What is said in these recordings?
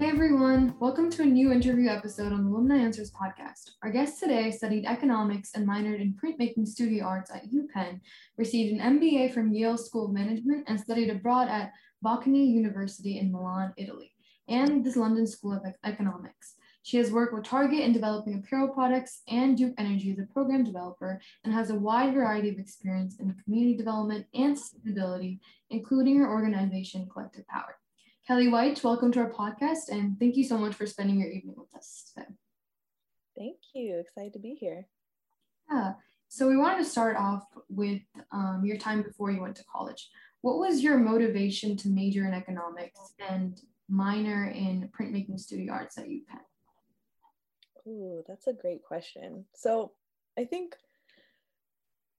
Hey everyone, welcome to a new interview episode on the Alumni Answers podcast. Our guest today studied economics and minored in printmaking studio arts at UPenn, received an MBA from Yale School of Management, and studied abroad at Bocconi University in Milan, Italy, and the London School of Economics. She has worked with Target in developing apparel products and Duke Energy as a program developer and has a wide variety of experience in community development and sustainability, including her organization, Collective Power. Kelly Wyche, welcome to our podcast, and thank you so much for spending your evening with us today. Thank you. Excited to be here. Yeah. So we wanted to start off with your time before you went to college. What was your motivation to major in economics and minor in printmaking studio arts at UPenn? Ooh, that's a great question. So I think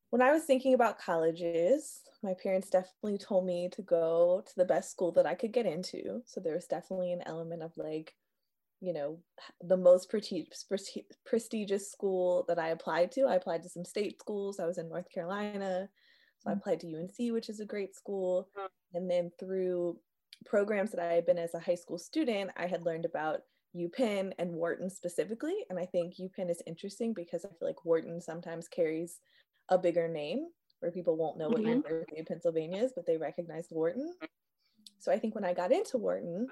when I was thinking about colleges, my parents definitely told me to go to the best school that I could get into. So there was definitely an element of like, you know, the most prestigious school that I applied to. I applied to some state schools. I was in North Carolina. So I applied to UNC, which is a great school. And then through programs that I had been as a high school student, I had learned about UPenn and Wharton specifically. And I think UPenn is interesting because I feel like Wharton sometimes carries a bigger name where people won't know what University of Pennsylvania is, but they recognize Wharton. So I think when I got into Wharton,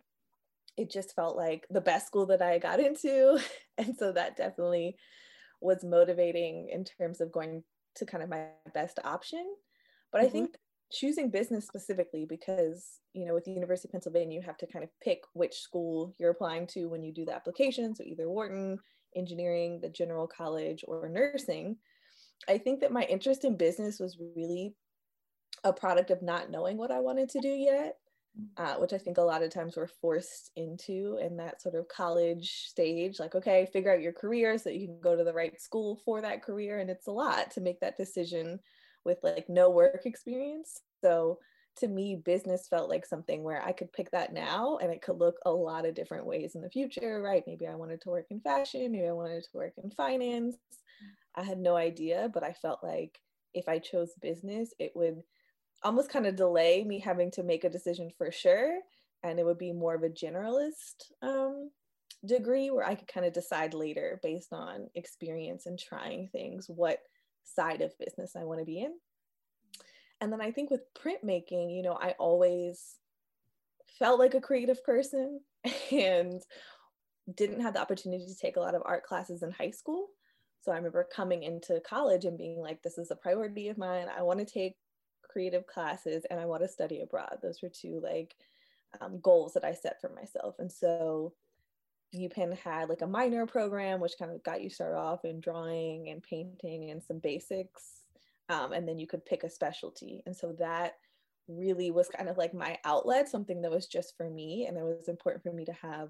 it just felt like the best school that I got into. And so that definitely was motivating in terms of going to kind of my best option. But I think choosing business specifically, because, you know, with the University of Pennsylvania, you have to kind of pick which school you're applying to when you do the application. So either Wharton, engineering, the general college, or nursing. I think that my interest in business was really a product of not knowing what I wanted to do yet, which I think a lot of times we're forced into in that sort of college stage, like, okay, figure out your career so that you can go to the right school for that career. And it's a lot to make that decision with like no work experience. So to me, business felt like something where I could pick that now and it could look a lot of different ways in the future, right? Maybe I wanted to work in fashion, maybe I wanted to work in finance. I had no idea, but I felt like if I chose business, it would almost kind of delay me having to make a decision for sure. And it would be more of a generalist degree where I could kind of decide later based on experience and trying things, what side of business I want to be in. And then I think with printmaking, you know, I always felt like a creative person and didn't have the opportunity to take a lot of art classes in high school. So I remember coming into college and being like, this is a priority of mine. I want to take creative classes and I want to study abroad. Those were two like goals that I set for myself. And so UPenn had like a minor program, which kind of got you started off in drawing and painting and some basics. And then you could pick a specialty. And so that really was kind of like my outlet, something that was just for me. And it was important for me to have,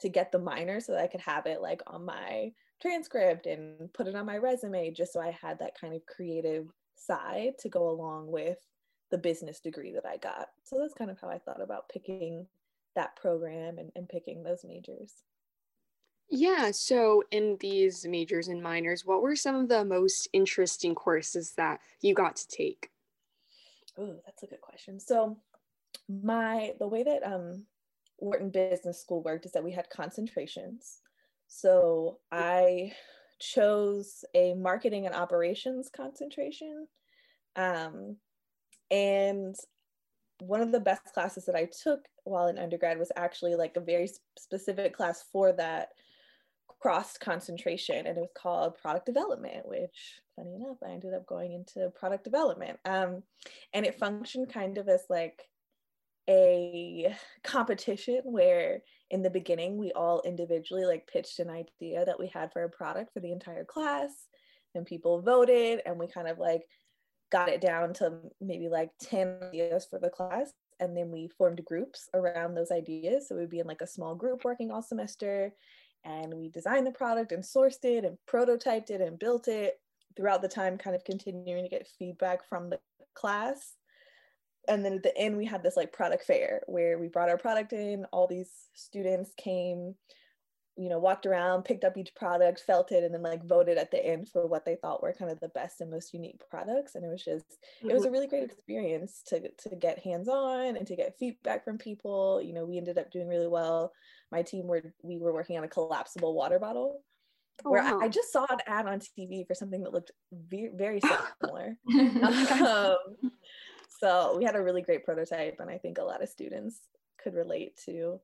to get the minor so that I could have it like on my transcript and put it on my resume, just so I had that kind of creative side to go along with the business degree that I got. So that's kind of how I thought about picking that program and picking those majors. Yeah, so in these majors and minors, what were some of the most interesting courses that you got to take? Oh, that's a good question. So the way that Wharton Business School worked is that we had concentrations. So I chose a marketing and operations concentration. And one of the best classes that I took while in undergrad was actually like a very specific class for that cross concentration. And it was called product development, which funny enough, I ended up going into product development. And it functioned kind of as like a competition where in the beginning, we all individually like pitched an idea that we had for a product for the entire class and people voted and we kind of like got it down to maybe like 10 ideas for the class. And then we formed groups around those ideas. So we'd be in like a small group working all semester and we designed the product and sourced it and prototyped it and built it throughout the time, kind of continuing to get feedback from the class. And then at the end, we had this like product fair where we brought our product in, all these students came, you know, walked around, picked up each product, felt it, and then like voted at the end for what they thought were kind of the best and most unique products. And it was just, it was a really great experience to get hands-on and to get feedback from people. You know, we ended up doing really well my team we were working on a collapsible water bottle, where I just saw an ad on TV for something that looked very similar. So we had a really great prototype, and I think a lot of students could relate to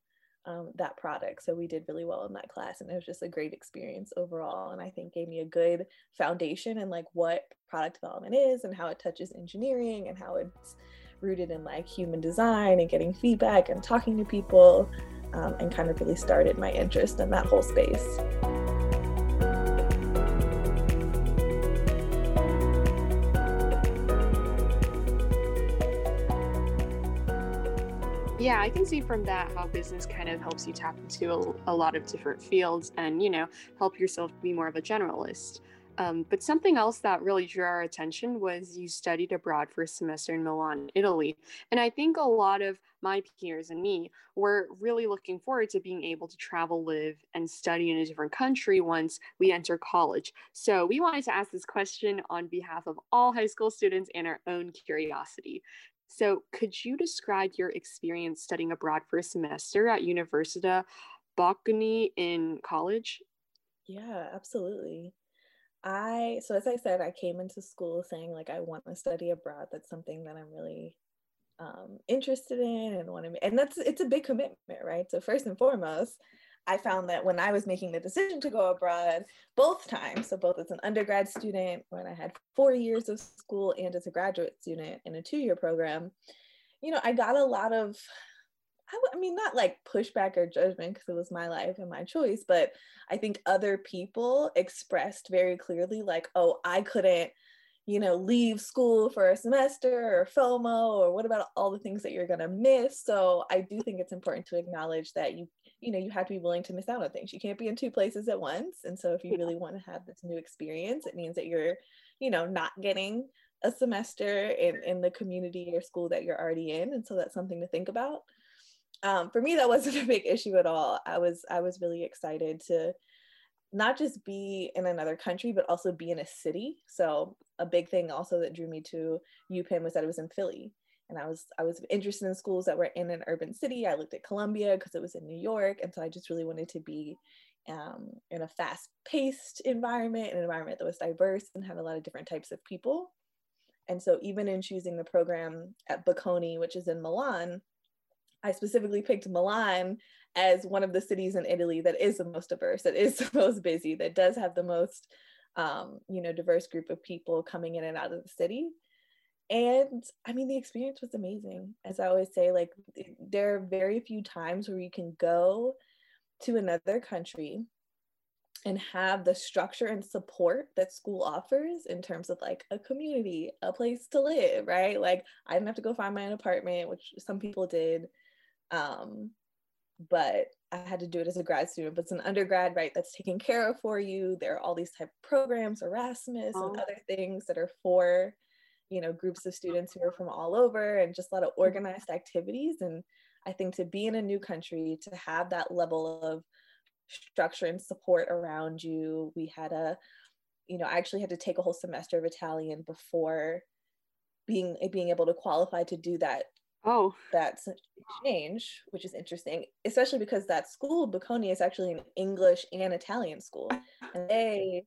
that product. So we did really well in that class, and it was just a great experience overall. And I think gave me a good foundation in like what product development is and how it touches engineering and how it's rooted in like human design and getting feedback and talking to people, and kind of really started my interest in that whole space. Yeah, I can see from that how business kind of helps you tap into a lot of different fields and, you know, help yourself be more of a generalist. But something else that really drew our attention was you studied abroad for a semester in Milan, Italy. And I think a lot of my peers and me were really looking forward to being able to travel, live, and study in a different country once we enter college. So we wanted to ask this question on behalf of all high school students and our own curiosity. So could you describe your experience studying abroad for a semester at Università Bocconi in college? Yeah, absolutely. So as I said, I came into school saying like, I want to study abroad. That's something that I'm really interested in and want to, and it's a big commitment, right? So first and foremost, I found that when I was making the decision to go abroad both times, so both as an undergrad student when I had 4 years of school and as a graduate student in a 2-year program, you know, I got a lot of, not like pushback or judgment because it was my life and my choice, but I think other people expressed very clearly like, oh, I couldn't, you know, leave school for a semester or FOMO, or what about all the things that you're going to miss? So I do think it's important to acknowledge that you have to be willing to miss out on things. You can't be in two places at once. And so if you really want to have this new experience, it means that you're, you know, not getting a semester in the community or school that you're already in. And so that's something to think about. For me, that wasn't a big issue at all. I was really excited to not just be in another country, but also be in a city. So a big thing also that drew me to UPenn was that it was in Philly. And I was interested in schools that were in an urban city. I looked at Columbia because it was in New York. And so I just really wanted to be in a fast-paced environment, an environment that was diverse and had a lot of different types of people. And so even in choosing the program at Bocconi, which is in Milan, I specifically picked Milan as one of the cities in Italy that is the most diverse, that is the most busy, that does have the most, diverse group of people coming in and out of the city. And I mean, the experience was amazing. As I always say, like, there are very few times where you can go to another country and have the structure and support that school offers in terms of like a community, a place to live, right? Like, I didn't have to go find my own apartment, which some people did. But I had to do it as a grad student, but it's an undergrad, right? That's taken care of for you. There are all these type of programs, Erasmus and other things that are for, you know, groups of students who are from all over, and just a lot of organized activities. And I think to be in a new country, to have that level of structure and support around you. We had I actually had to take a whole semester of Italian before being able to qualify to do that. That's change, which is interesting, especially because that school, Bocconi, is actually an English and Italian school. And they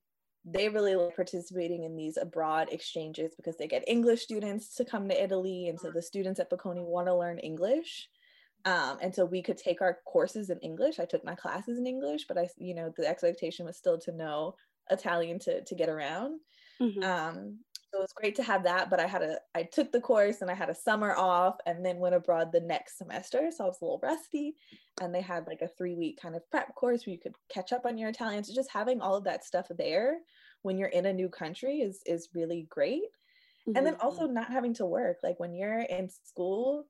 really like participating in these abroad exchanges because they get English students to come to Italy. And so the students at Bocconi want to learn English. And so we could take our courses in English. I took my classes in English, but the expectation was still to know Italian to get around. Mm-hmm. So it was great to have that, but I took the course and I had a summer off and then went abroad the next semester. So I was a little rusty, and they had like a 3-week kind of prep course where you could catch up on your Italian. So just having all of that stuff there when you're in a new country is really great. Mm-hmm. And then also not having to work, like when you're in school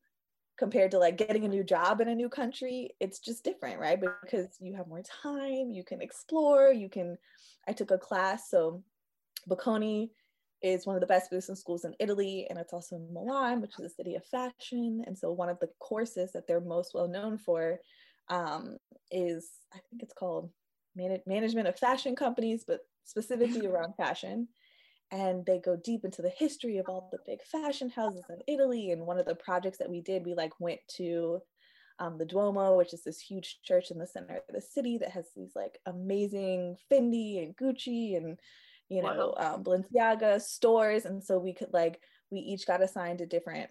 compared to like getting a new job in a new country, it's just different, right? Because you have more time, you can explore, I took a class. So Bocconi is one of the best business schools in Italy, and it's also in Milan, which is a city of fashion. And so one of the courses that they're most well known for is, I think it's called Management of Fashion Companies, but specifically around fashion. And they go deep into the history of all the big fashion houses in Italy. And one of the projects that we did, we like went to the Duomo, which is this huge church in the center of the city that has these like amazing Fendi and Gucci and, you know, Balenciaga stores. And so we could like, we each got assigned a different,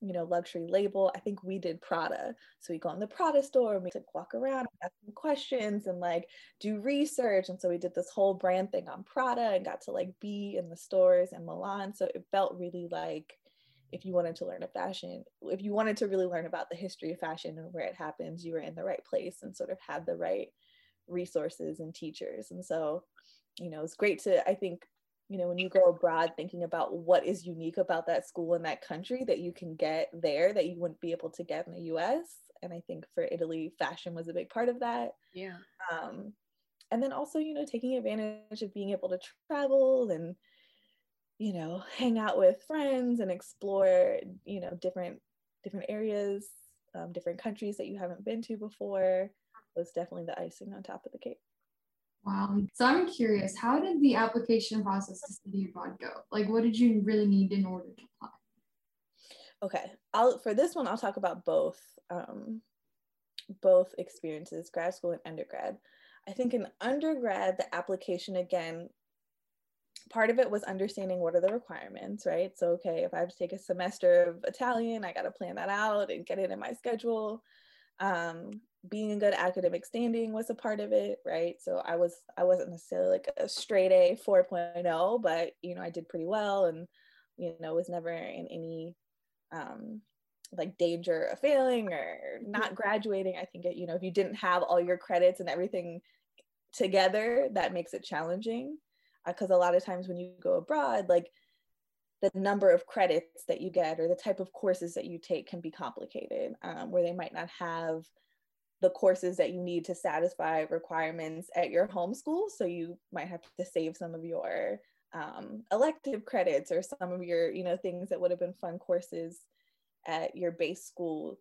you know, luxury label. I think we did Prada. So we go in the Prada store and we could walk around and ask some questions and like do research. And so we did this whole brand thing on Prada and got to like be in the stores in Milan. So it felt really like, if you wanted to learn a fashion, if you wanted to really learn about the history of fashion and where it happens, you were in the right place and sort of had the right resources and teachers. And so, you know, it's great to, I think, you know, when you go abroad, thinking about what is unique about that school in that country that you can get there that you wouldn't be able to get in the US. And I think for Italy, fashion was a big part of that. Yeah. And then also, you know, taking advantage of being able to travel and, you know, hang out with friends and explore, you know, different areas, different countries that you haven't been to before was definitely the icing on top of the cake. Wow. So I'm curious, how did the application process to study abroad go? Like, what did you really need in order to apply? Okay. For this one, I'll talk about both experiences, grad school and undergrad. I think in undergrad, the application, again, part of it was understanding what are the requirements, right? So, okay, if I have to take a semester of Italian, I got to plan that out and get it in my schedule. Being in good academic standing was a part of it, right? So I wasn't necessarily like a straight A 4.0, but, you know, I did pretty well and, you know, was never in any like danger of failing or not graduating. I think, you know, if you didn't have all your credits and everything together, that makes it challenging. Because a lot of times when you go abroad, like the number of credits that you get or the type of courses that you take can be complicated, where they might not have the courses that you need to satisfy requirements at your home school. So you might have to save some of your elective credits or some of your, you know, things that would have been fun courses at your base school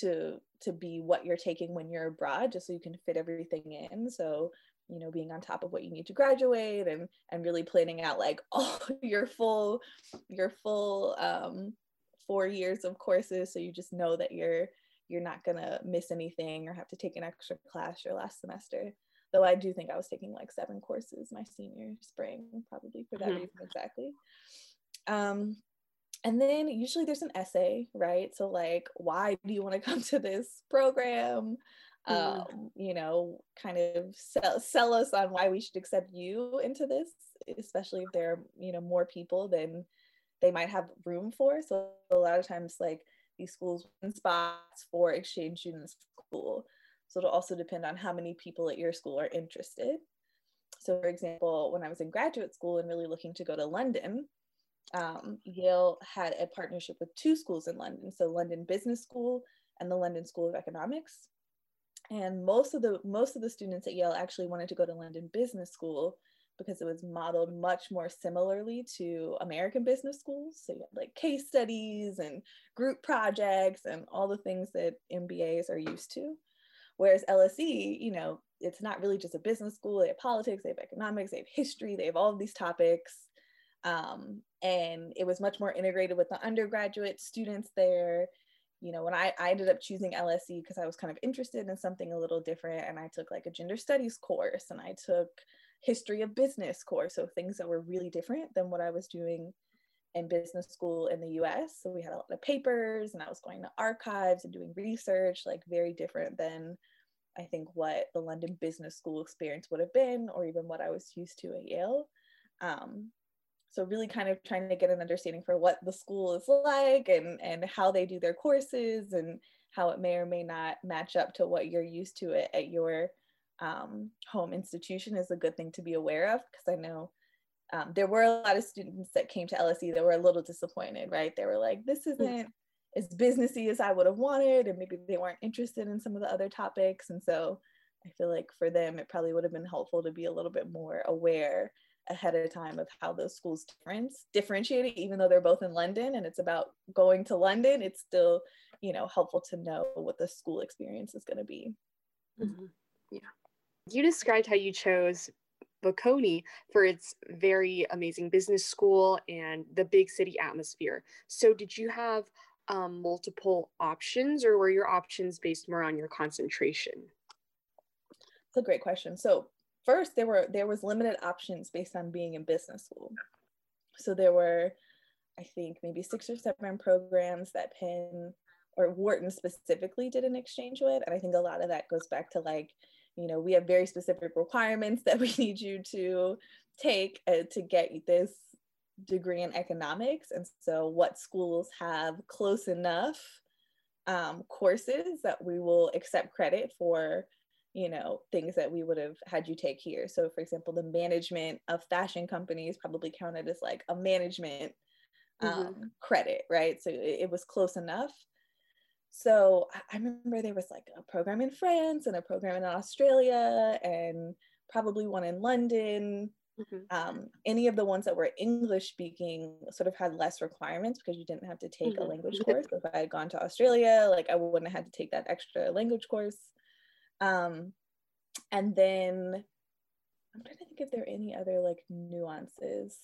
to be what you're taking when you're abroad, just so you can fit everything in. So, you know, being on top of what you need to graduate and really planning out like all your full 4 years of courses, so you just know that you're not gonna miss anything or have to take an extra class your last semester. Though I do think I was taking like 7 courses my senior spring, probably for that reason exactly. And then usually there's an essay, right? So like, why do you want to come to this program? You know, kind of sell us on why we should accept you into this, especially if there are, you know, more people than they might have room for. So a lot of times, like, these schools win spots for exchange students at school. So it'll also depend on how many people at your school are interested. So for example, when I was in graduate school and really looking to go to London, Yale had a partnership with 2 schools in London. So London Business School and the London School of Economics. And most of the students at Yale actually wanted to go to London Business School because it was modeled much more similarly to American business schools. So you had like case studies and group projects and all the things that MBAs are used to. Whereas LSE, you know, it's not really just a business school. They have politics, they have economics, they have history, they have all of these topics. And it was much more integrated with the undergraduate students there. You know, when I ended up choosing LSE because I was kind of interested in something a little different, and I took like a gender studies course and I took history of business course, so things that were really different than what I was doing in business school in the US. So we had a lot of papers and I was going to archives and doing research, like very different than I think what the London Business School experience would have been, or even what I was used to at Yale. So really kind of trying to get an understanding for what the school is like and how they do their courses and how it may or may not match up to what you're used to at your home institution is a good thing to be aware of, because I know there were a lot of students that came to LSE that were a little disappointed, right? They were like, this isn't as businessy as I would have wanted, and maybe they weren't interested in some of the other topics. And so I feel like for them, it probably would have been helpful to be a little bit more aware ahead of time of how those schools differentiate, even though they're both in London and it's about going to London, it's still, you know, helpful to know what the school experience is going to be. Mm-hmm. Yeah. You described how you chose Bocconi for its very amazing business school and the big city atmosphere. So did you have multiple options, or were your options based more on your concentration? It's a great question. So first, there was limited options based on being in business school. So there were, I think, maybe 6 or 7 programs that Penn or Wharton specifically did an exchange with. And I think a lot of that goes back to, like, you know, we have very specific requirements that we need you to take to get this degree in economics. And so what schools have close enough courses that we will accept credit for, you know, things that we would have had you take here. So for example, the management of fashion companies probably counted as like a management credit, right? So it was close enough. So I remember there was like a program in France and a program in Australia and probably one in London. Any of the ones that were English speaking sort of had less requirements because you didn't have to take a language course. So if I had gone to Australia, like I wouldn't have had to take that extra language course. And then I'm trying to think if there are any other like nuances.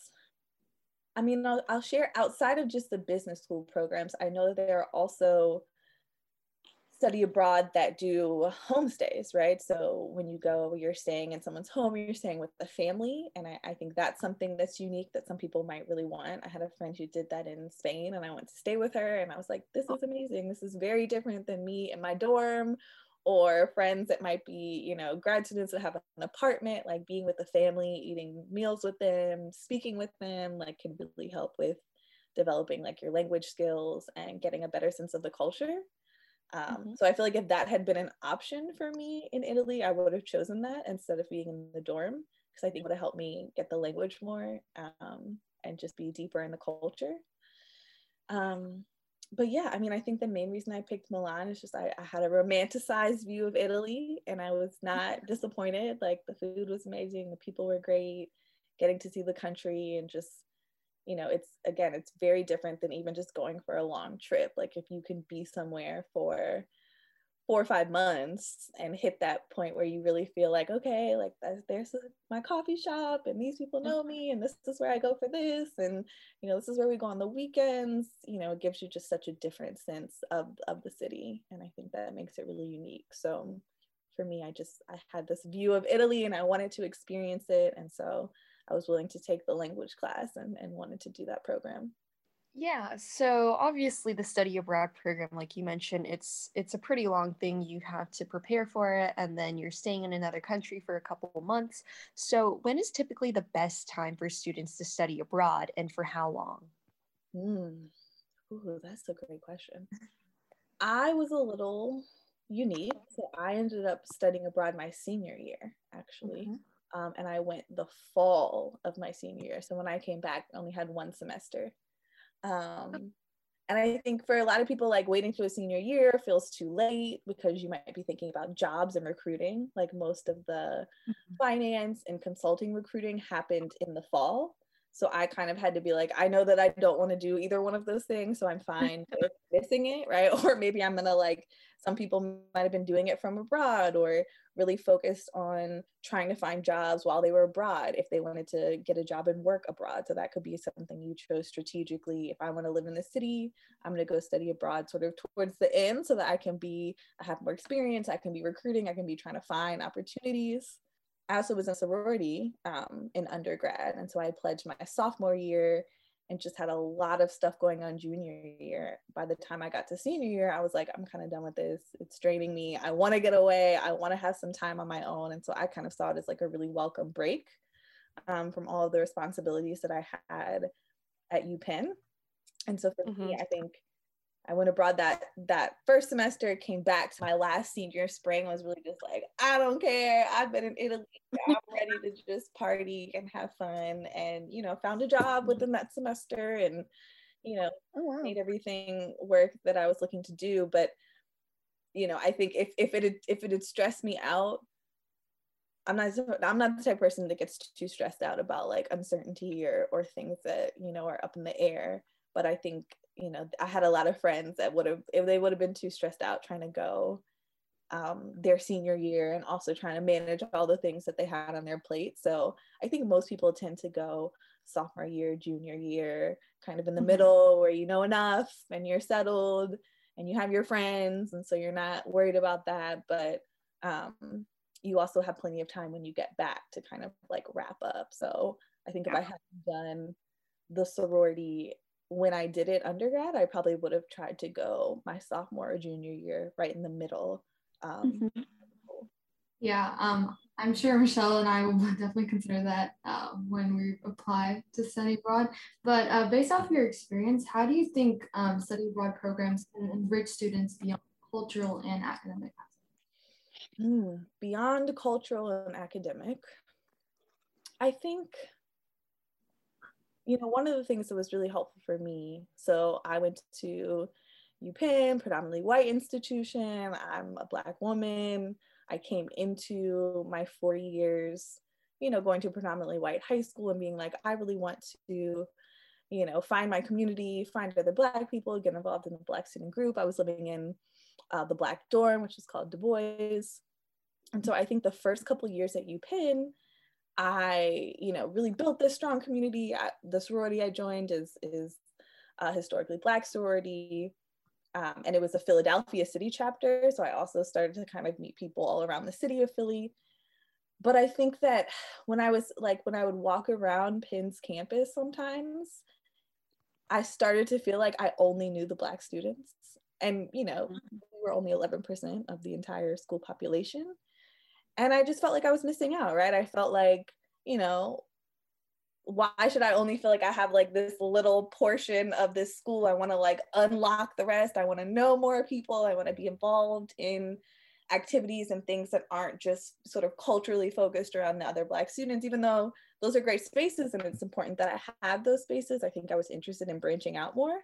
I mean, I'll share outside of just the business school programs. I know that there are also study abroad that do homestays, right? So when you go, you're staying in someone's home, you're staying with the family. And I think that's something that's unique that some people might really want. I had a friend who did that in Spain and I went to stay with her and I was like, this is amazing. This is very different than me in my dorm or friends that might be, you know, grad students that have an apartment, like being with the family, eating meals with them, speaking with them, like can really help with developing like your language skills and getting a better sense of the culture. So I feel like if that had been an option for me in Italy, I would have chosen that instead of being in the dorm, because I think it would have helped me get the language more and just be deeper in the culture. But yeah, I mean, I think the main reason I picked Milan is just I had a romanticized view of Italy and I was not disappointed. Like the food was amazing, the people were great, getting to see the country and just, you know, it's, again, it's very different than even just going for a long trip. Like if you can be somewhere for 4 or 5 months and hit that point where you really feel like, okay, like there's my coffee shop and these people know me and this is where I go for this. And, you know, this is where we go on the weekends, you know, it gives you just such a different sense of the city. And I think that makes it really unique. So for me, I had this view of Italy and I wanted to experience it. And so I was willing to take the language class and wanted to do that program. Yeah, so obviously the study abroad program, like you mentioned, it's a pretty long thing. You have to prepare for it, and then you're staying in another country for a couple of months. So when is typically the best time for students to study abroad, and for how long? Ooh, that's a great question. I was a little unique, so I ended up studying abroad my senior year, actually. And I went the fall of my senior year. So when I came back, I only had one semester. And I think for a lot of people, like waiting to a senior year feels too late because you might be thinking about jobs and recruiting. Like most of the finance and consulting recruiting happened in the fall. So I kind of had to be like, I know that I don't want to do either one of those things. So I'm fine with missing it, right? Or maybe I'm going to, like, some people might've been doing it from abroad or really focused on trying to find jobs while they were abroad if they wanted to get a job and work abroad. So that could be something you chose strategically. If I want to live in the city, I'm going to go study abroad sort of towards the end so that I have more experience, I can be recruiting, I can be trying to find opportunities. I also was in sorority in undergrad. And so I pledged my sophomore year and just had a lot of stuff going on junior year. By the time I got to senior year, I was like, I'm kind of done with this. It's draining me. I want to get away. I want to have some time on my own. And so I kind of saw it as like a really welcome break from all of the responsibilities that I had at UPenn. And so for me, I think I went abroad that first semester, came back to my last senior spring, was really just like, I don't care. I've been in Italy. I'm ready to just party and have fun. And, you know, found a job within that semester and, you know, made everything work that I was looking to do. But, you know, I think if it had stressed me out, I'm not the type of person that gets too stressed out about like uncertainty or things that, you know, are up in the air. But I think, you know, I had a lot of friends that would have been too stressed out trying to go their senior year and also trying to manage all the things that they had on their plate. So I think most people tend to go sophomore year, junior year, kind of in the middle where you know enough and you're settled and you have your friends, and so you're not worried about that, but you also have plenty of time when you get back to kind of like wrap up. So I think if I hadn't done the sorority when I did it undergrad, I probably would have tried to go my sophomore or junior year, right in the middle. I'm sure Michelle and I will definitely consider that when we apply to study abroad. But based off your experience, how do you think study abroad programs can enrich students beyond cultural and academic aspects? Beyond cultural and academic, I think, you know, one of the things that was really helpful for me, so I went to UPenn, predominantly white institution, I'm a Black woman, I came into my 4 years, you know, going to a predominantly white high school and being like, I really want to, you know, find my community, find other Black people, get involved in the Black student group. I was living in the Black dorm, which is called Du Bois. And so I think the first couple years at UPenn, I, you know, really built this strong community. The sorority I joined is a historically Black sorority. And it was a Philadelphia city chapter. So I also started to kind of meet people all around the city of Philly. But I think that when I was like, when I would walk around Penn's campus sometimes, I started to feel like I only knew the Black students. And, you know, we were only 11% of the entire school population. And I just felt like I was missing out, right? I felt like, you know, why should I only feel like I have like this little portion of this school? I want to like unlock the rest. I want to know more people. I want to be involved in activities and things that aren't just sort of culturally focused around the other Black students, even though those are great spaces and it's important that I had those spaces. I think I was interested in branching out more.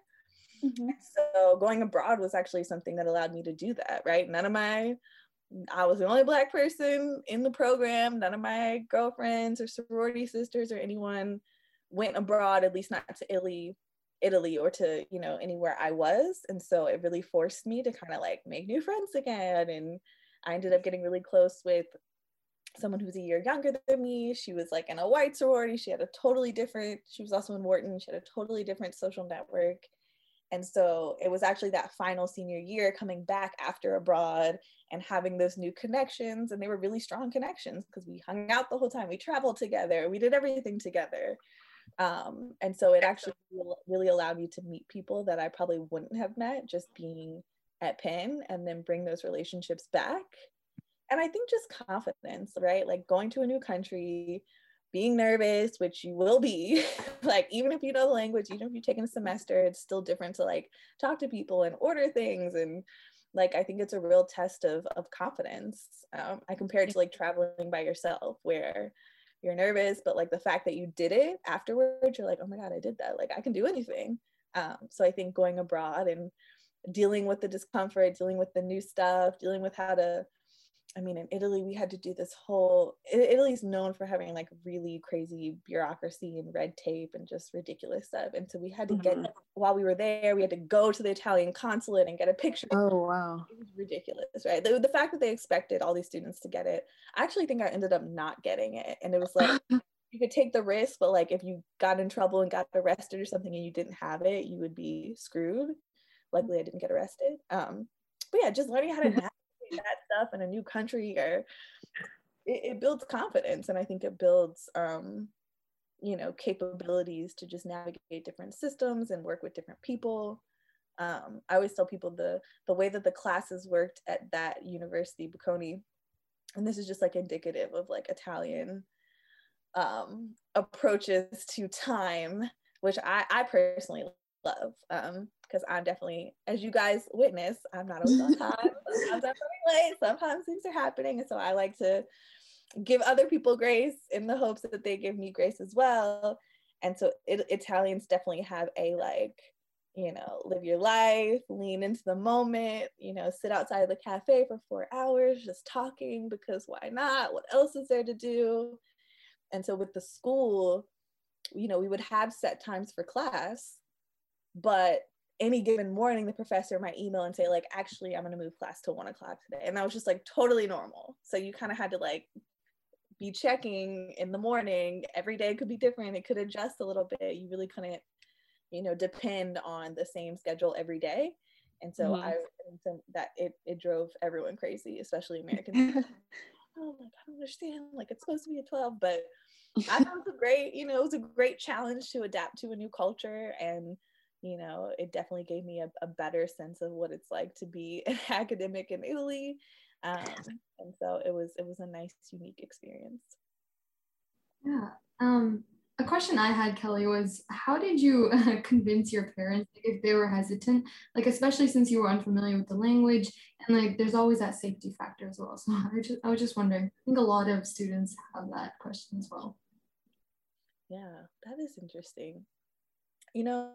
Mm-hmm. So going abroad was actually something that allowed me to do that, right? I was the only Black person in the program. None of my girlfriends or sorority sisters or anyone went abroad, at least not to Italy or to, you know, anywhere I was. And so it really forced me to kind of like make new friends again. And I ended up getting really close with someone who's a year younger than me. She was like in a white sorority. She was also in Wharton. She had a totally different social network. And so it was actually that final senior year coming back after abroad and having those new connections. And they were really strong connections because we hung out the whole time. We traveled together. We did everything together. And so it actually really allowed me to meet people that I probably wouldn't have met just being at Penn, and then bring those relationships back. And I think just confidence, right? Like going to a new country, being nervous, which you will be, like even if you know the language, even if you've taken a semester, it's still different to like talk to people and order things. And like, I think it's a real test of confidence. I compare it to like traveling by yourself where you're nervous, but like the fact that you did it afterwards, you're like, oh my God, I did that. Like I can do anything. So I think going abroad and dealing with the discomfort, dealing with the new stuff, dealing with how to, I mean, in Italy, we had to do this whole, Italy's known for having like really crazy bureaucracy and red tape and just ridiculous stuff. And so we had to get, while we were there, we had to go to the Italian consulate and get a picture. Oh, wow. It was ridiculous, right? The fact that they expected all these students to get it, I actually think I ended up not getting it. And it was like, you could take the risk, but like if you got in trouble and got arrested or something and you didn't have it, you would be screwed. Luckily, I didn't get arrested. But yeah, just learning how to navigate that stuff in a new country, or it builds confidence, and I think it builds you know, capabilities to just navigate different systems and work with different people. I always tell people the way that the classes worked at that university, Bocconi, and this is just like indicative of like Italian approaches to time, which I personally love, because I'm definitely, as you guys witness, I'm not always on time. Sometimes I'm running late, sometimes things are happening, and so I like to give other people grace in the hopes that they give me grace as well. And so Italians definitely have a like, you know, live your life, lean into the moment, you know, sit outside of the cafe for 4 hours just talking, because why not? What else is there to do? And so with the school, you know, we would have set times for class, but any given morning, the professor might email and say like, actually, I'm going to move class to 1 o'clock today. And that was just like totally normal. So you kind of had to like be checking in the morning. Every day could be different. It could adjust a little bit. You really couldn't, you know, depend on the same schedule every day. And so it drove everyone crazy, especially Americans. Oh, like, I don't understand. Like, it's supposed to be a 12, but I thought it was a great, you know, it was a great challenge to adapt to a new culture. And, you know, it definitely gave me a better sense of what it's like to be an academic in Italy. And so it was a nice, unique experience. Yeah. A question I had, Kelly, was how did you convince your parents, like, if they were hesitant, like especially since you were unfamiliar with the language, and like there's always that safety factor as well. So I was just wondering, I think a lot of students have that question as well. Yeah, that is interesting. You know,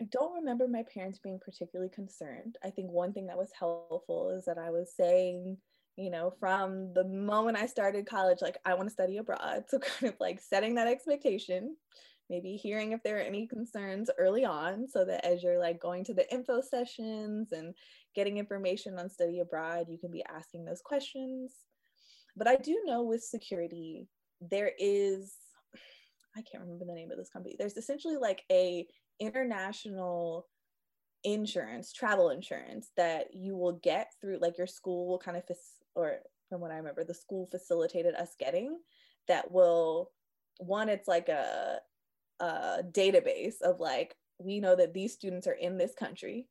I don't remember my parents being particularly concerned. I think one thing that was helpful is that I was saying, you know, from the moment I started college, like, I want to study abroad. So kind of like setting that expectation, maybe hearing if there are any concerns early on, so that as you're like going to the info sessions and getting information on study abroad, you can be asking those questions. But I do know with security, there is, I can't remember the name of this company. There's essentially like a international insurance, travel insurance, that you will get through, like, your school will kind of, or from what I remember, the school facilitated us getting, that will, one, it's like a database of like, we know that these students are in this country.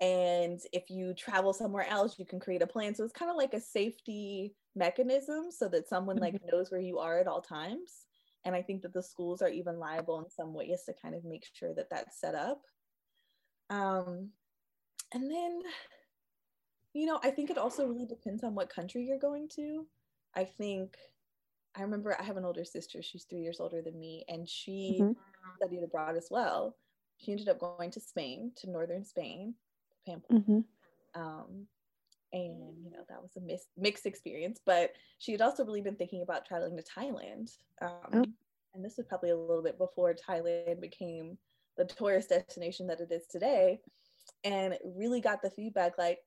And if you travel somewhere else, you can create a plan. So it's kind of like a safety mechanism so that someone like knows where you are at all times. And I think that the schools are even liable in some ways to kind of make sure that that's set up. And then, you know, I think it also really depends on what country you're going to. I think, I remember I have an older sister, she's 3 years older than me, and she studied abroad as well. She ended up going to Spain, to northern Spain, Pamplona. And, you know, that was a mixed experience, but she had also really been thinking about traveling to Thailand. And this was probably a little bit before Thailand became the tourist destination that it is today. And really got the feedback like,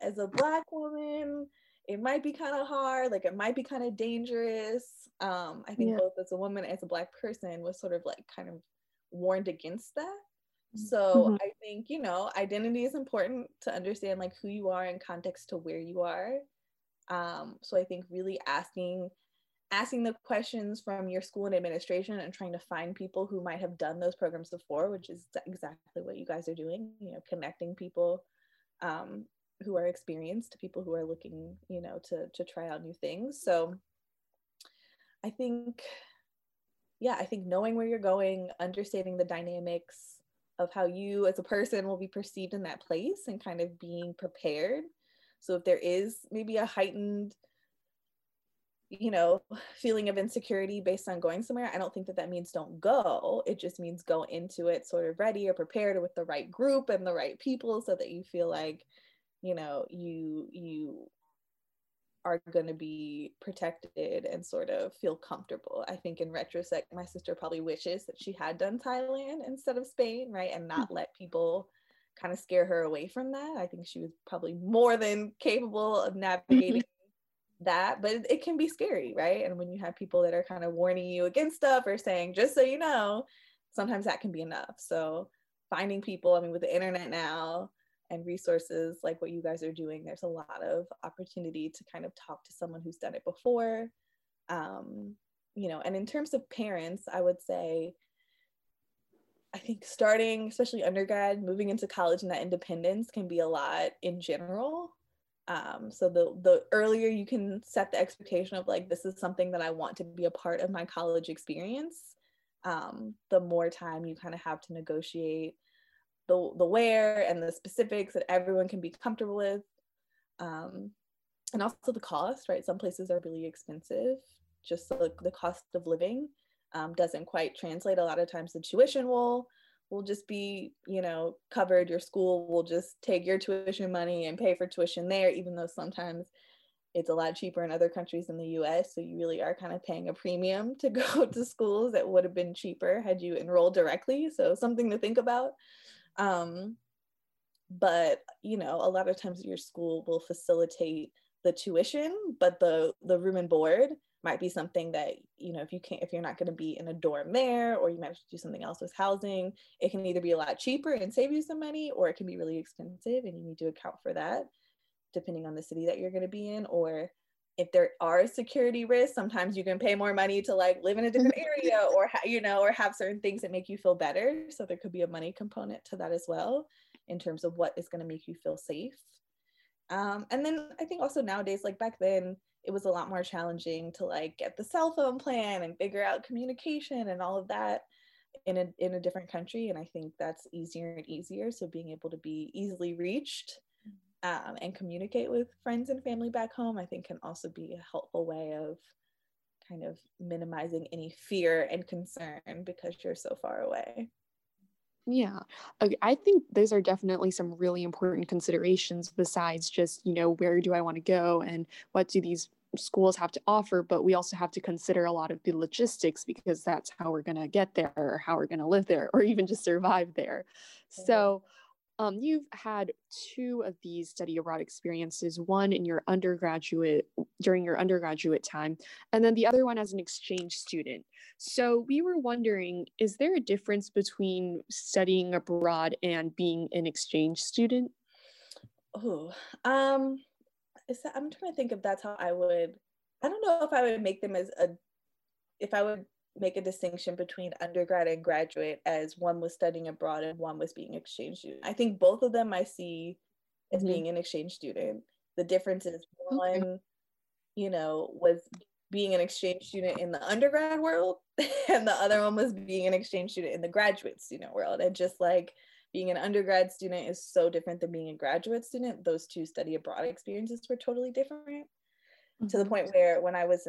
as a Black woman, it might be kind of hard, like it might be kind of dangerous. I think both as a woman and as a Black person was sort of like kind of warned against that. So I think, you know, identity is important to understand like who you are in context to where you are. So I think really asking the questions from your school and administration and trying to find people who might have done those programs before, which is exactly what you guys are doing, you know, connecting people who are experienced to people who are looking, you know, to try out new things. So I think, yeah, I think knowing where you're going, understanding the dynamics of how you as a person will be perceived in that place and kind of being prepared. So if there is maybe a heightened, you know, feeling of insecurity based on going somewhere, I don't think that that means don't go. It just means go into it sort of ready or prepared with the right group and the right people so that you feel like, you know, you are going to be protected and sort of feel comfortable. I think in retrospect, my sister probably wishes that she had done Thailand instead of Spain, right? And not let people kind of scare her away from that. I think she was probably more than capable of navigating that, but it can be scary, right? And when you have people that are kind of warning you against stuff or saying, just so you know, sometimes that can be enough. So finding people, I mean, with the internet now, and resources like what you guys are doing, there's a lot of opportunity to kind of talk to someone who's done it before, you know. And in terms of parents, I would say, I think starting, especially undergrad, moving into college and that independence can be a lot in general. So the earlier you can set the expectation of like, this is something that I want to be a part of my college experience, the more time you kind of have to negotiate the where and the specifics that everyone can be comfortable with, and also the cost, right? Some places are really expensive, just like the cost of living doesn't quite translate. A lot of times the tuition will just be, you know, covered. Your school will just take your tuition money and pay for tuition there, even though sometimes it's a lot cheaper in other countries in the US. So you really are kind of paying a premium to go to schools that would have been cheaper had you enrolled directly. So something to think about. But, you know, a lot of times your school will facilitate the tuition, but the room and board might be something that, you know, if you can't, if you're not going to be in a dorm there, or you might have to do something else with housing, it can either be a lot cheaper and save you some money, or it can be really expensive and you need to account for that depending on the city that you're going to be in. Or if there are security risks, sometimes you can pay more money to like live in a different area, or, you know, or have certain things that make you feel better. So there could be a money component to that as well, in terms of what is going to make you feel safe. And then I think also nowadays, like back then, it was a lot more challenging to like get the cell phone plan and figure out communication and all of that in a different country. And I think that's easier and easier. So being able to be easily reached and communicate with friends and family back home, I think can also be a helpful way of kind of minimizing any fear and concern because you're so far away. Yeah, okay. I think those are definitely some really important considerations besides just, you know, where do I want to go and what do these schools have to offer? But we also have to consider a lot of the logistics, because that's how we're going to get there, or how we're going to live there, or even just survive there. Okay. So you've had two of these study abroad experiences, one in your undergraduate, during your undergraduate time, and then the other one as an exchange student. So we were wondering, is there a difference between studying abroad and being an exchange student? Oh, I'm trying to think if that's how I would, I don't know if I would make them as a, if I would make a distinction between undergrad and graduate as one was studying abroad and one was being exchange student. I think both of them I see as being an exchange student. The difference is one, you know, was being an exchange student in the undergrad world, and the other one was being an exchange student in the graduate student world. And just like being an undergrad student is so different than being a graduate student, those two study abroad experiences were totally different, to the point where when I was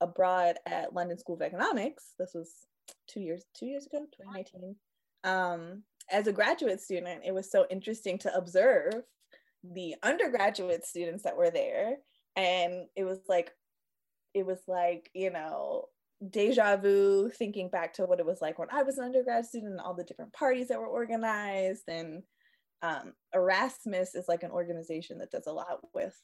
abroad at London School of Economics, this was two years ago, 2019, as a graduate student, it was so interesting to observe the undergraduate students that were there. And it was like, you know, deja vu, thinking back to what it was like when I was an undergrad student and all the different parties that were organized. And Erasmus is like an organization that does a lot with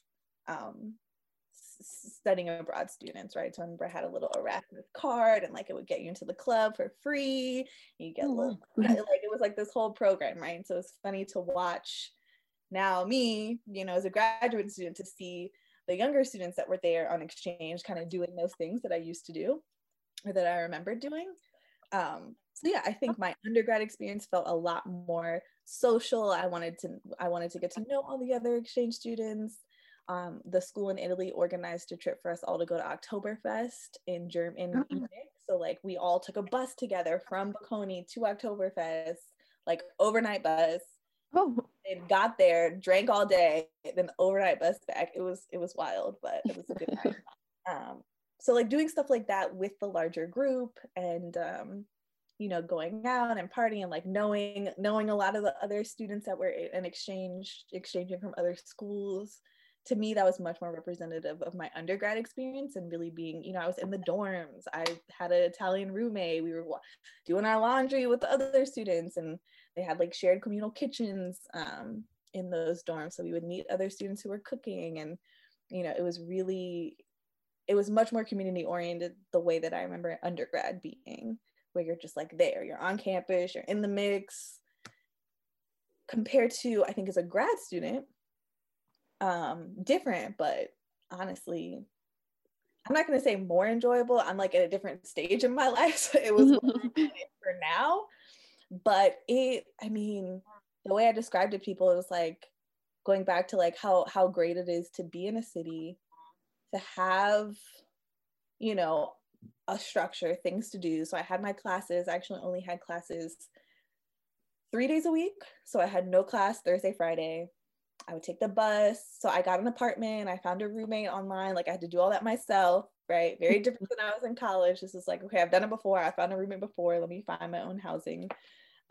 studying abroad students, right? So I remember I had a little Erasmus card, and like it would get you into the club for free. You get little, like it was like this whole program, right? And so it's funny to watch now me, you know, as a graduate student, to see the younger students that were there on exchange kind of doing those things that I used to do, or that I remember doing. So yeah, I think my undergrad experience felt a lot more social. I wanted to get to know all the other exchange students. The school in Italy organized a trip for us all to go to Oktoberfest in Germany. So like we all took a bus together from Bocconi to Oktoberfest, like overnight bus. And got there, drank all day, then overnight bus back. It was wild, but it was a good time. So like doing stuff like that with the larger group, and you know, going out and partying, and like knowing a lot of the other students that were in exchange, exchanging from other schools. To me, that was much more representative of my undergrad experience, and really being, you know, I was in the dorms. I had an Italian roommate. We were doing our laundry with the other students, and they had like shared communal kitchens in those dorms. So we would meet other students who were cooking, and, you know, it was much more community oriented, the way that I remember undergrad being, where you're just like there, you're on campus, you're in the mix, compared to, I think, as a grad student, different, but honestly, I'm not going to say more enjoyable. I'm like at a different stage in my life, so it was for now. But I mean, the way I described it to people, it was like going back to like how great it is to be in a city, to have, you know, a structure, things to do. So I had my classes. I actually only had classes 3 days a week, so I had no class Thursday, Friday. I would take the bus. So I got an apartment. I found a roommate online. Like I had to do all that myself, right? Very different than I was in college. This is like, okay, I've done it before. I found a roommate before. Let me find my own housing.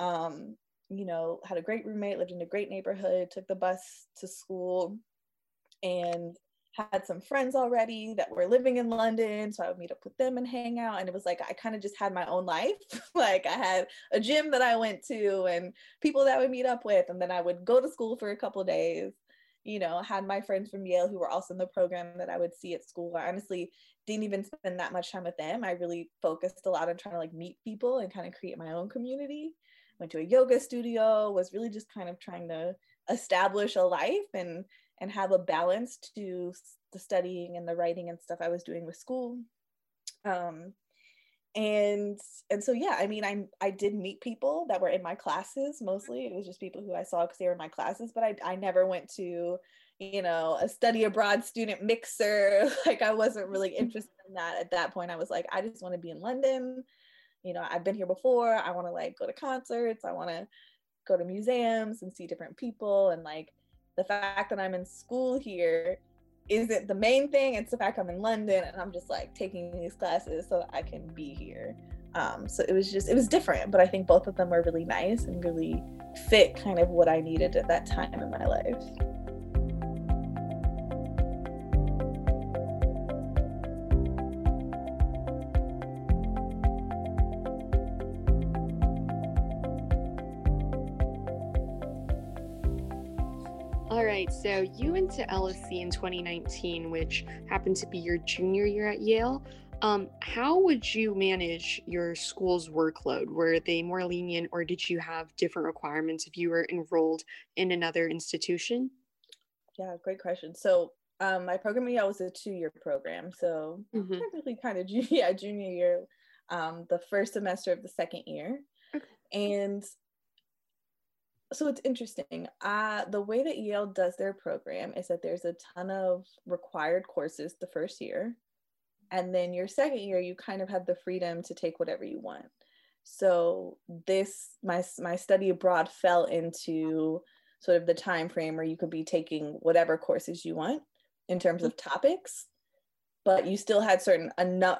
You know, had a great roommate, lived in a great neighborhood, took the bus to school, and had some friends already that were living in London. So I would meet up with them and hang out. And it was like, I kind of just had my own life. Like I had a gym that I went to and people that I would meet up with. And then I would go to school for a couple of days, you know, had my friends from Yale who were also in the program that I would see at school. I honestly didn't even spend that much time with them. I really focused a lot on trying to like meet people and kind of create my own community. Went to a yoga studio, was really just kind of trying to establish a life and have a balance to the studying and the writing and stuff I was doing with school. And so, yeah, I mean, I did meet people that were in my classes. Mostly it was just people who I saw because they were in my classes, but I never went to, you know, a study abroad student mixer. Like, I wasn't really interested in that at that point. I was like, I just want to be in London. You know, I've been here before. I want to like go to concerts. I want to go to museums and see different people. And like, the fact that I'm in school here isn't the main thing. It's the fact I'm in London and I'm just like taking these classes so that I can be here. So it was just, it was different, but I think both of them were really nice and really fit kind of what I needed at that time in my life. So you went to LSE in 2019, which happened to be your junior year at Yale. How would you manage your school's workload? Were they more lenient, or did you have different requirements if you were enrolled in another institution? Yeah, great question. So my program at Yale was a two-year program. So technically kind of junior year, the first semester of the second year. Okay. And so it's interesting. The way that Yale does their program is that there's a ton of required courses the first year. And then your second year, you kind of have the freedom to take whatever you want. So this, my study abroad fell into sort of the time frame where you could be taking whatever courses you want in terms of topics, but you still had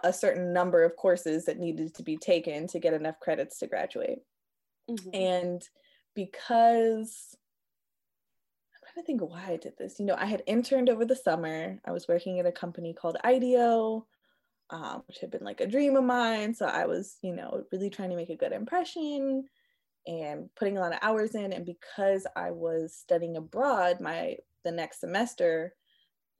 a certain number of courses that needed to be taken to get enough credits to graduate. And because I'm trying to think why I did this. You know, I had interned over the summer. I was working at a company called IDEO, which had been like a dream of mine. So I was, you know, really trying to make a good impression and putting a lot of hours in. And because I was studying abroad, the next semester,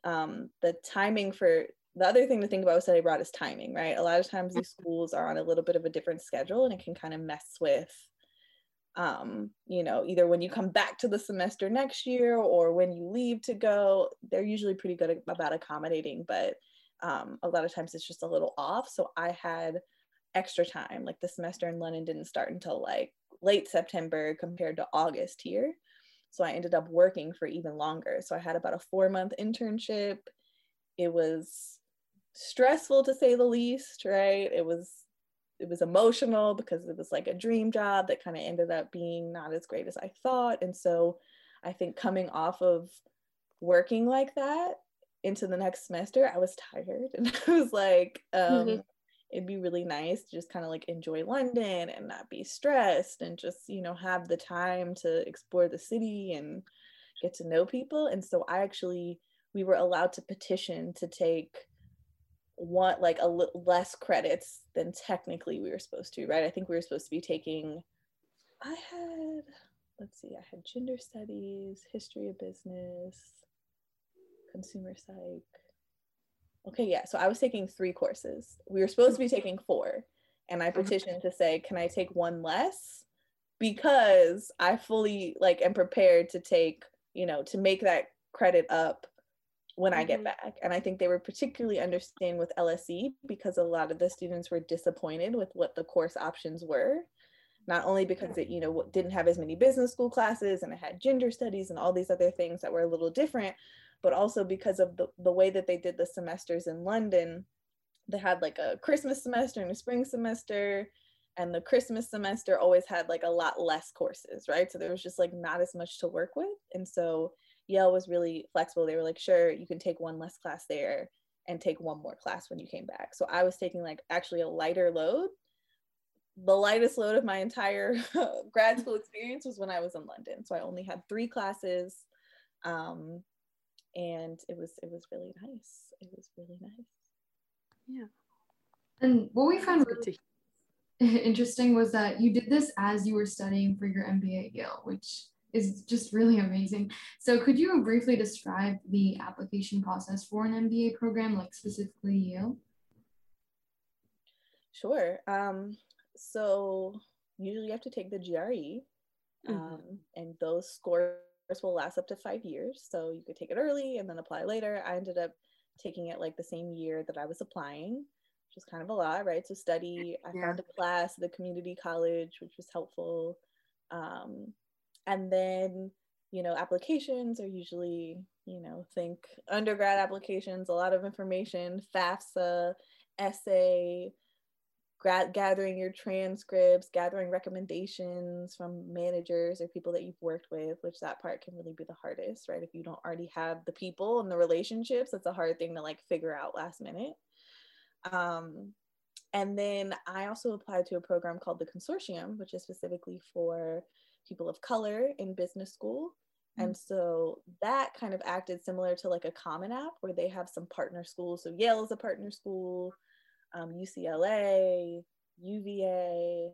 the timing for the other thing to think about with study abroad is timing, right? A lot of times these schools are on a little bit of a different schedule, and it can kind of mess with you know, either when you come back to the semester next year or when you leave to go. They're usually pretty good about accommodating, but a lot of times it's just a little off. So I had extra time. Like, the semester in London didn't start until like late September compared to August here. So I ended up working for even longer. So I had about a 4-month internship. It was stressful, to say the least, right? It was emotional because it was like a dream job that kind of ended up being not as great as I thought. And so I think coming off of working like that into the next semester, I was tired, and I was like, it'd be really nice to just kind of like enjoy London and not be stressed and just, you know, have the time to explore the city and get to know people. And so we were allowed to petition to take less credits than technically we were supposed to, right? I think we were supposed to be taking, I had gender studies, history of business, consumer psych. Okay, yeah, so I was taking 3 courses. We were supposed to be taking 4. And I petitioned to say, can I take one less? Because I fully like am prepared to take, you know, to make that credit up when I get back. And I think they were particularly understanding with LSE because a lot of the students were disappointed with what the course options were, not only because it, you know, didn't have as many business school classes and it had gender studies and all these other things that were a little different, but also because of the way that they did the semesters in London. They had like a Christmas semester and a spring semester, and the Christmas semester always had like a lot less courses, right? So there was just like not as much to work with. And so Yale was really flexible. They were like, sure, you can take one less class there and take one more class when you came back. So I was taking like actually a lighter load. The lightest load of my entire grad school experience was when I was in London. So I only had 3 classes, and it was really nice. It was really nice. Yeah. And what we found really interesting was that you did this as you were studying for your MBA at Yale, which is just really amazing. So could you briefly describe the application process for an MBA program, like specifically Yale? Sure. So usually you have to take the GRE, and those scores will last up to 5 years. So you could take it early and then apply later. I ended up taking it like the same year that I was applying, which was kind of a lot, right? So study, I found a class at the community college, which was helpful. And then, you know, applications are usually, you know, think undergrad applications, a lot of information, FAFSA, essay, gathering your transcripts, gathering recommendations from managers or people that you've worked with, which that part can really be the hardest, right? If you don't already have the people and the relationships, that's a hard thing to like figure out last minute. And then I also applied to a program called the Consortium, which is specifically for people of color in business school. And so that kind of acted similar to like a Common App where they have some partner schools. So Yale is a partner school, UCLA, UVA.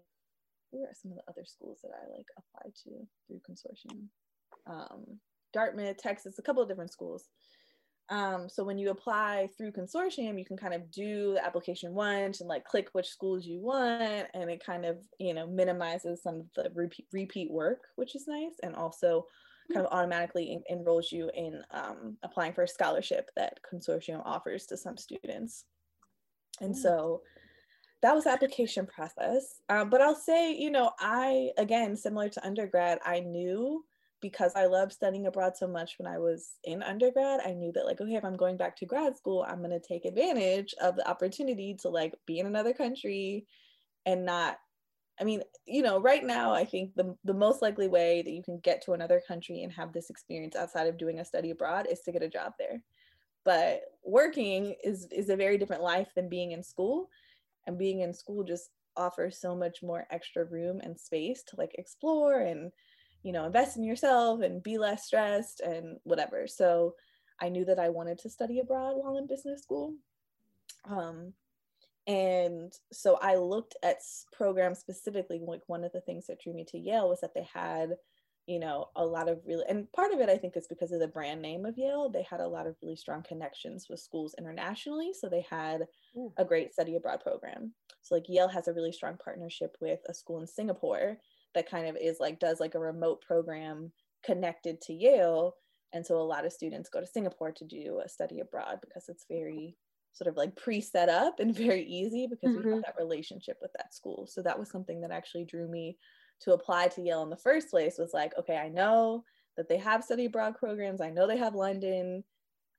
Where are some of the other schools that I like applied to through Consortium? Dartmouth, Texas, a couple of different schools. So when you apply through Consortium, you can kind of do the application once and like click which schools you want, and it kind of, you know, minimizes some of the repeat work, which is nice, and also kind of automatically enrolls you in applying for a scholarship that Consortium offers to some students. And so that was the application process. But I'll say, you know, I, again, similar to undergrad, I knew, because I loved studying abroad so much when I was in undergrad, I knew that like, okay, if I'm going back to grad school, I'm going to take advantage of the opportunity to like be in another country and not, I mean, you know, right now, I think the most likely way that you can get to another country and have this experience outside of doing a study abroad is to get a job there. But working is a very different life than being in school, and being in school just offers so much more extra room and space to like explore and, you know, invest in yourself and be less stressed and whatever. So I knew that I wanted to study abroad while in business school. And so I looked at programs specifically. Like one of the things that drew me to Yale was that they had, you know, a lot of really, and part of it I think is because of the brand name of Yale, they had a lot of really strong connections with schools internationally. So they had a great study abroad program. So like Yale has a really strong partnership with a school in Singapore that kind of is like, does like a remote program connected to Yale. And so a lot of students go to Singapore to do a study abroad because it's very sort of like pre-set up and very easy because we have that relationship with that school. So that was something that actually drew me to apply to Yale in the first place, was like, okay, I know that they have study abroad programs. I know they have London.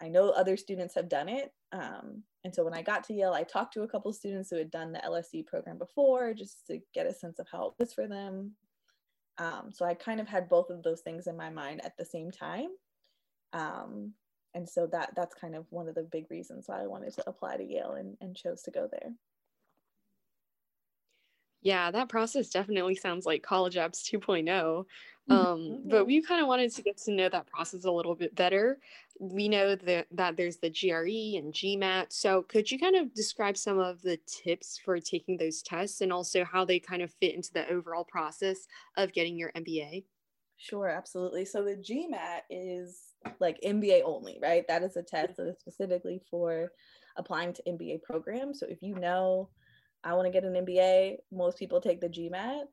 I know other students have done it. And so when I got to Yale, I talked to a couple of students who had done the LSE program before just to get a sense of how it was for them. So I kind of had both of those things in my mind at the same time. And so that's kind of one of the big reasons why I wanted to apply to Yale and chose to go there. Yeah, that process definitely sounds like College Apps 2.0, but we kind of wanted to get to know that process a little bit better. We know that there's the GRE and GMAT, so could you kind of describe some of the tips for taking those tests and also how they kind of fit into the overall process of getting your MBA? Sure, absolutely. So the GMAT is like MBA only, right? That is a test that is specifically for applying to MBA programs. So if you know, I want to get an MBA, most people take the GMAT.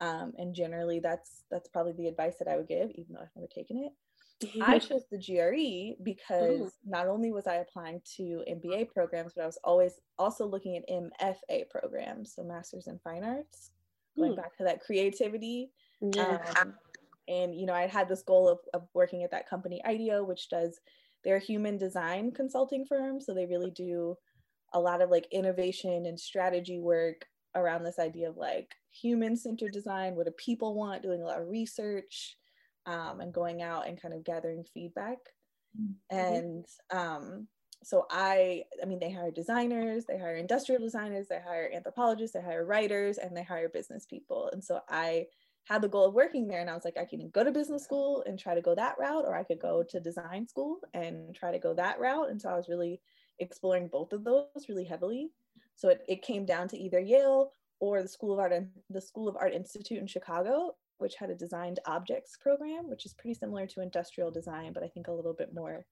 And generally that's probably the advice that I would give, even though I've never taken it. I chose the GRE because not only was I applying to MBA programs, but I was always also looking at MFA programs. So Masters in Fine Arts, going back to that creativity. And, you know, I had this goal of working at that company, IDEO, which does their human design consulting firm. So they really do a lot of like innovation and strategy work around this idea of like human-centered design, what do people want, doing a lot of research and going out and kind of gathering feedback. And so I mean, they hire designers, they hire industrial designers, they hire anthropologists, they hire writers, and they hire business people. And so I had the goal of working there, and I was like, I can go to business school and try to go that route, or I could go to design school and try to go that route. And so I was really exploring both of those really heavily. So it came down to either Yale or the School of Art Institute in Chicago which had a designed objects program, which is pretty similar to industrial design, but I think a little bit more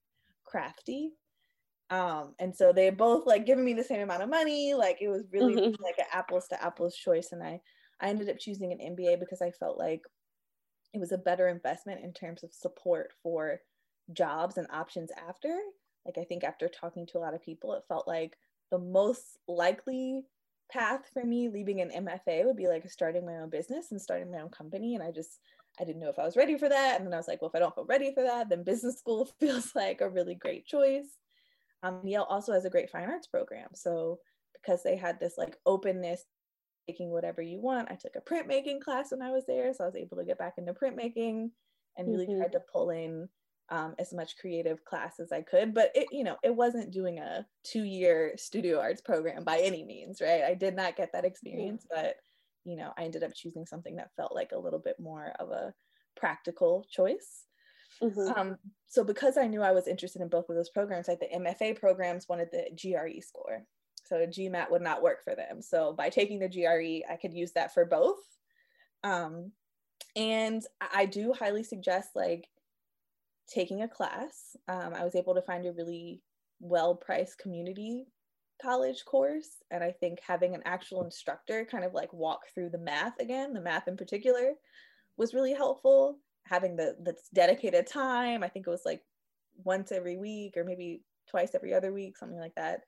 crafty. And so they both like given me the same amount of money. Like it was really like an apples to apples choice. And I ended up choosing an MBA because I felt like it was a better investment in terms of support for jobs and options after. Like, I think after talking to a lot of people, it felt like the most likely path for me leaving an MFA would be like starting my own business and starting my own company. And I didn't know if I was ready for that. And then I was like, well, if I don't feel ready for that, then business school feels like a really great choice. Yale also has a great fine arts program. So because they had this like openness, making whatever you want, I took a printmaking class when I was there. So I was able to get back into printmaking and really tried to pull in as much creative class as I could. But it, you know, it wasn't doing a 2-year studio arts program by any means, right? I did not get that experience, but you know, I ended up choosing something that felt like a little bit more of a practical choice. So because I knew I was interested in both of those programs, like the MFA programs wanted the GRE score. So GMAT would not work for them. So by taking the GRE, I could use that for both. And I do highly suggest like taking a class. I was able to find a really well-priced community college course. And I think having an actual instructor kind of like walk through the math again, the math in particular, was really helpful. Having the dedicated time, I think it was like once every week or maybe twice every other week, something like that.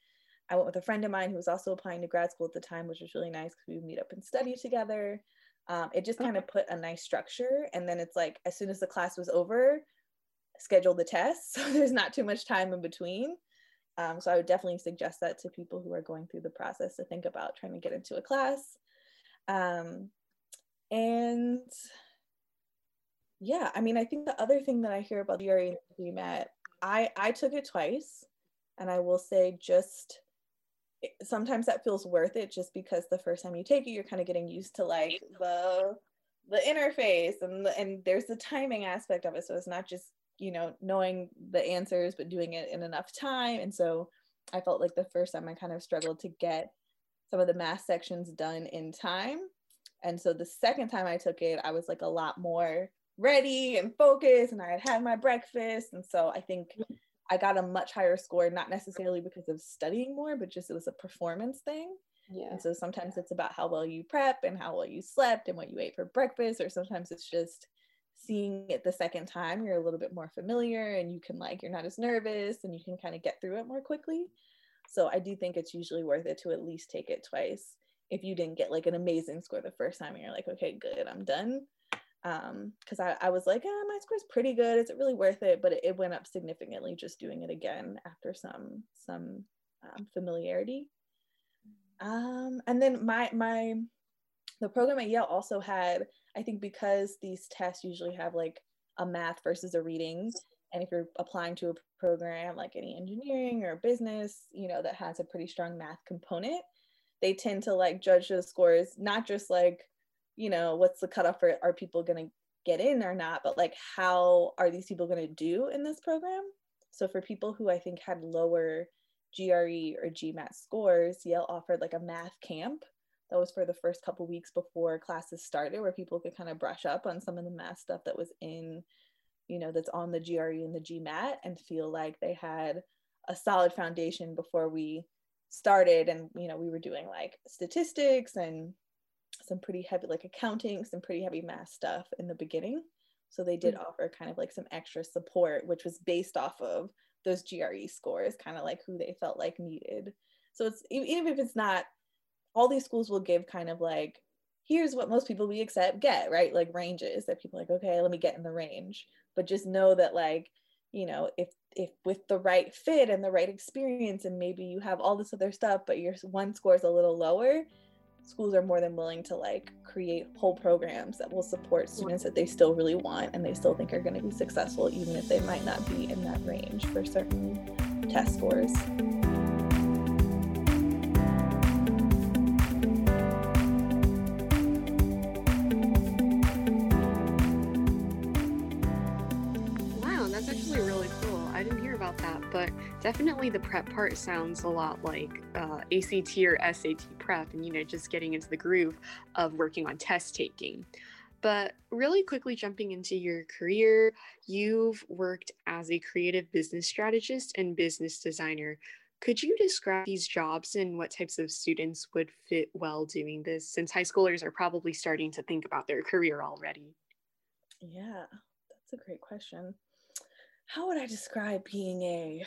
I went with a friend of mine who was also applying to grad school at the time, which was really nice because we would meet up and study together. It just kind of put a nice structure. And then it's like, as soon as the class was over, schedule the test. So there's not too much time in between. So I would definitely suggest that to people who are going through the process to think about trying to get into a class. And yeah, I mean, I think the other thing that I hear about GRE and GMAT, I took it twice. And I will say just, sometimes that feels worth it just because the first time you take it, you're kind of getting used to like the interface and there's the timing aspect of it. So it's not just, you know, knowing the answers, but doing it in enough time. And so I felt like the first time I kind of struggled to get some of the math sections done in time. And so the second time I took it, I was like a lot more ready and focused, and I had had my breakfast. And so I think I got a much higher score, not necessarily because of studying more, but just it was a performance thing. Yeah. And so sometimes it's about how well you prep and how well you slept and what you ate for breakfast, or sometimes it's just seeing it the second time, you're a little bit more familiar and you can like, you're not as nervous and you can kind of get through it more quickly. So I do think it's usually worth it to at least take it twice. If you didn't get like an amazing score the first time and you're like, okay, good, I'm done. Because I was like, my score's pretty good. Is it really worth it? But it went up significantly just doing it again after some familiarity. And then the program at Yale also had, I think because these tests usually have like a math versus a reading, and if you're applying to a program like any engineering or business, you know, that has a pretty strong math component, they tend to like judge those scores, not just like, you know, what's the cutoff for, are people going to get in or not, but like, how are these people going to do in this program? So for people who I think had lower GRE or GMAT scores, Yale offered like a math camp that was for the first couple weeks before classes started, where people could kind of brush up on some of the math stuff that was in, you know, that's on the GRE and the GMAT, and feel like they had a solid foundation before we started. And, you know, we were doing like statistics and some pretty heavy like accounting, some pretty heavy math stuff in the beginning. So they did offer kind of like some extra support, which was based off of those GRE scores, kind of like who they felt like needed. So it's, even if it's not, all these schools will give kind of like, here's what most people we accept get, right? Like ranges that people are like, okay, let me get in the range. But just know that like, you know, if with the right fit and the right experience, and maybe you have all this other stuff, but your one score is a little lower, schools are more than willing to like create whole programs that will support students that they still really want and they still think are going to be successful, even if they might not be in that range for certain test scores. Wow, that's actually really cool. I didn't hear about that, but definitely the prep part sounds a lot like ACT or SAT prep, and, you know, just getting into the groove of working on test taking. But really quickly jumping into your career, you've worked as a creative business strategist and business designer. Could you describe these jobs and what types of students would fit well doing this, since high schoolers are probably starting to think about their career already? Yeah, that's a great question. How would I describe being a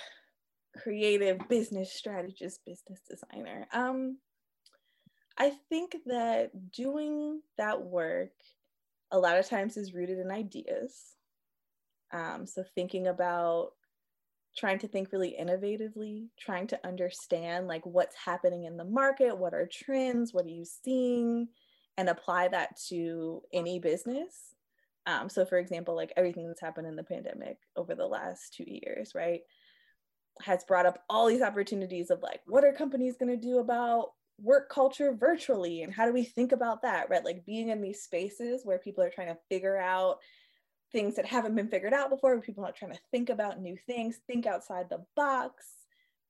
creative business strategist, business designer? I think that doing that work a lot of times is rooted in ideas. So thinking about trying to think really innovatively, trying to understand like what's happening in the market, what are trends, what are you seeing, and apply that to any business. So for example, like everything that's happened in the pandemic over the last 2 years, right, has brought up all these opportunities of like, what are companies going to do about work culture virtually, and how do we think about that, right? Like being in these spaces where people are trying to figure out things that haven't been figured out before, where people are trying to think about new things, think outside the box,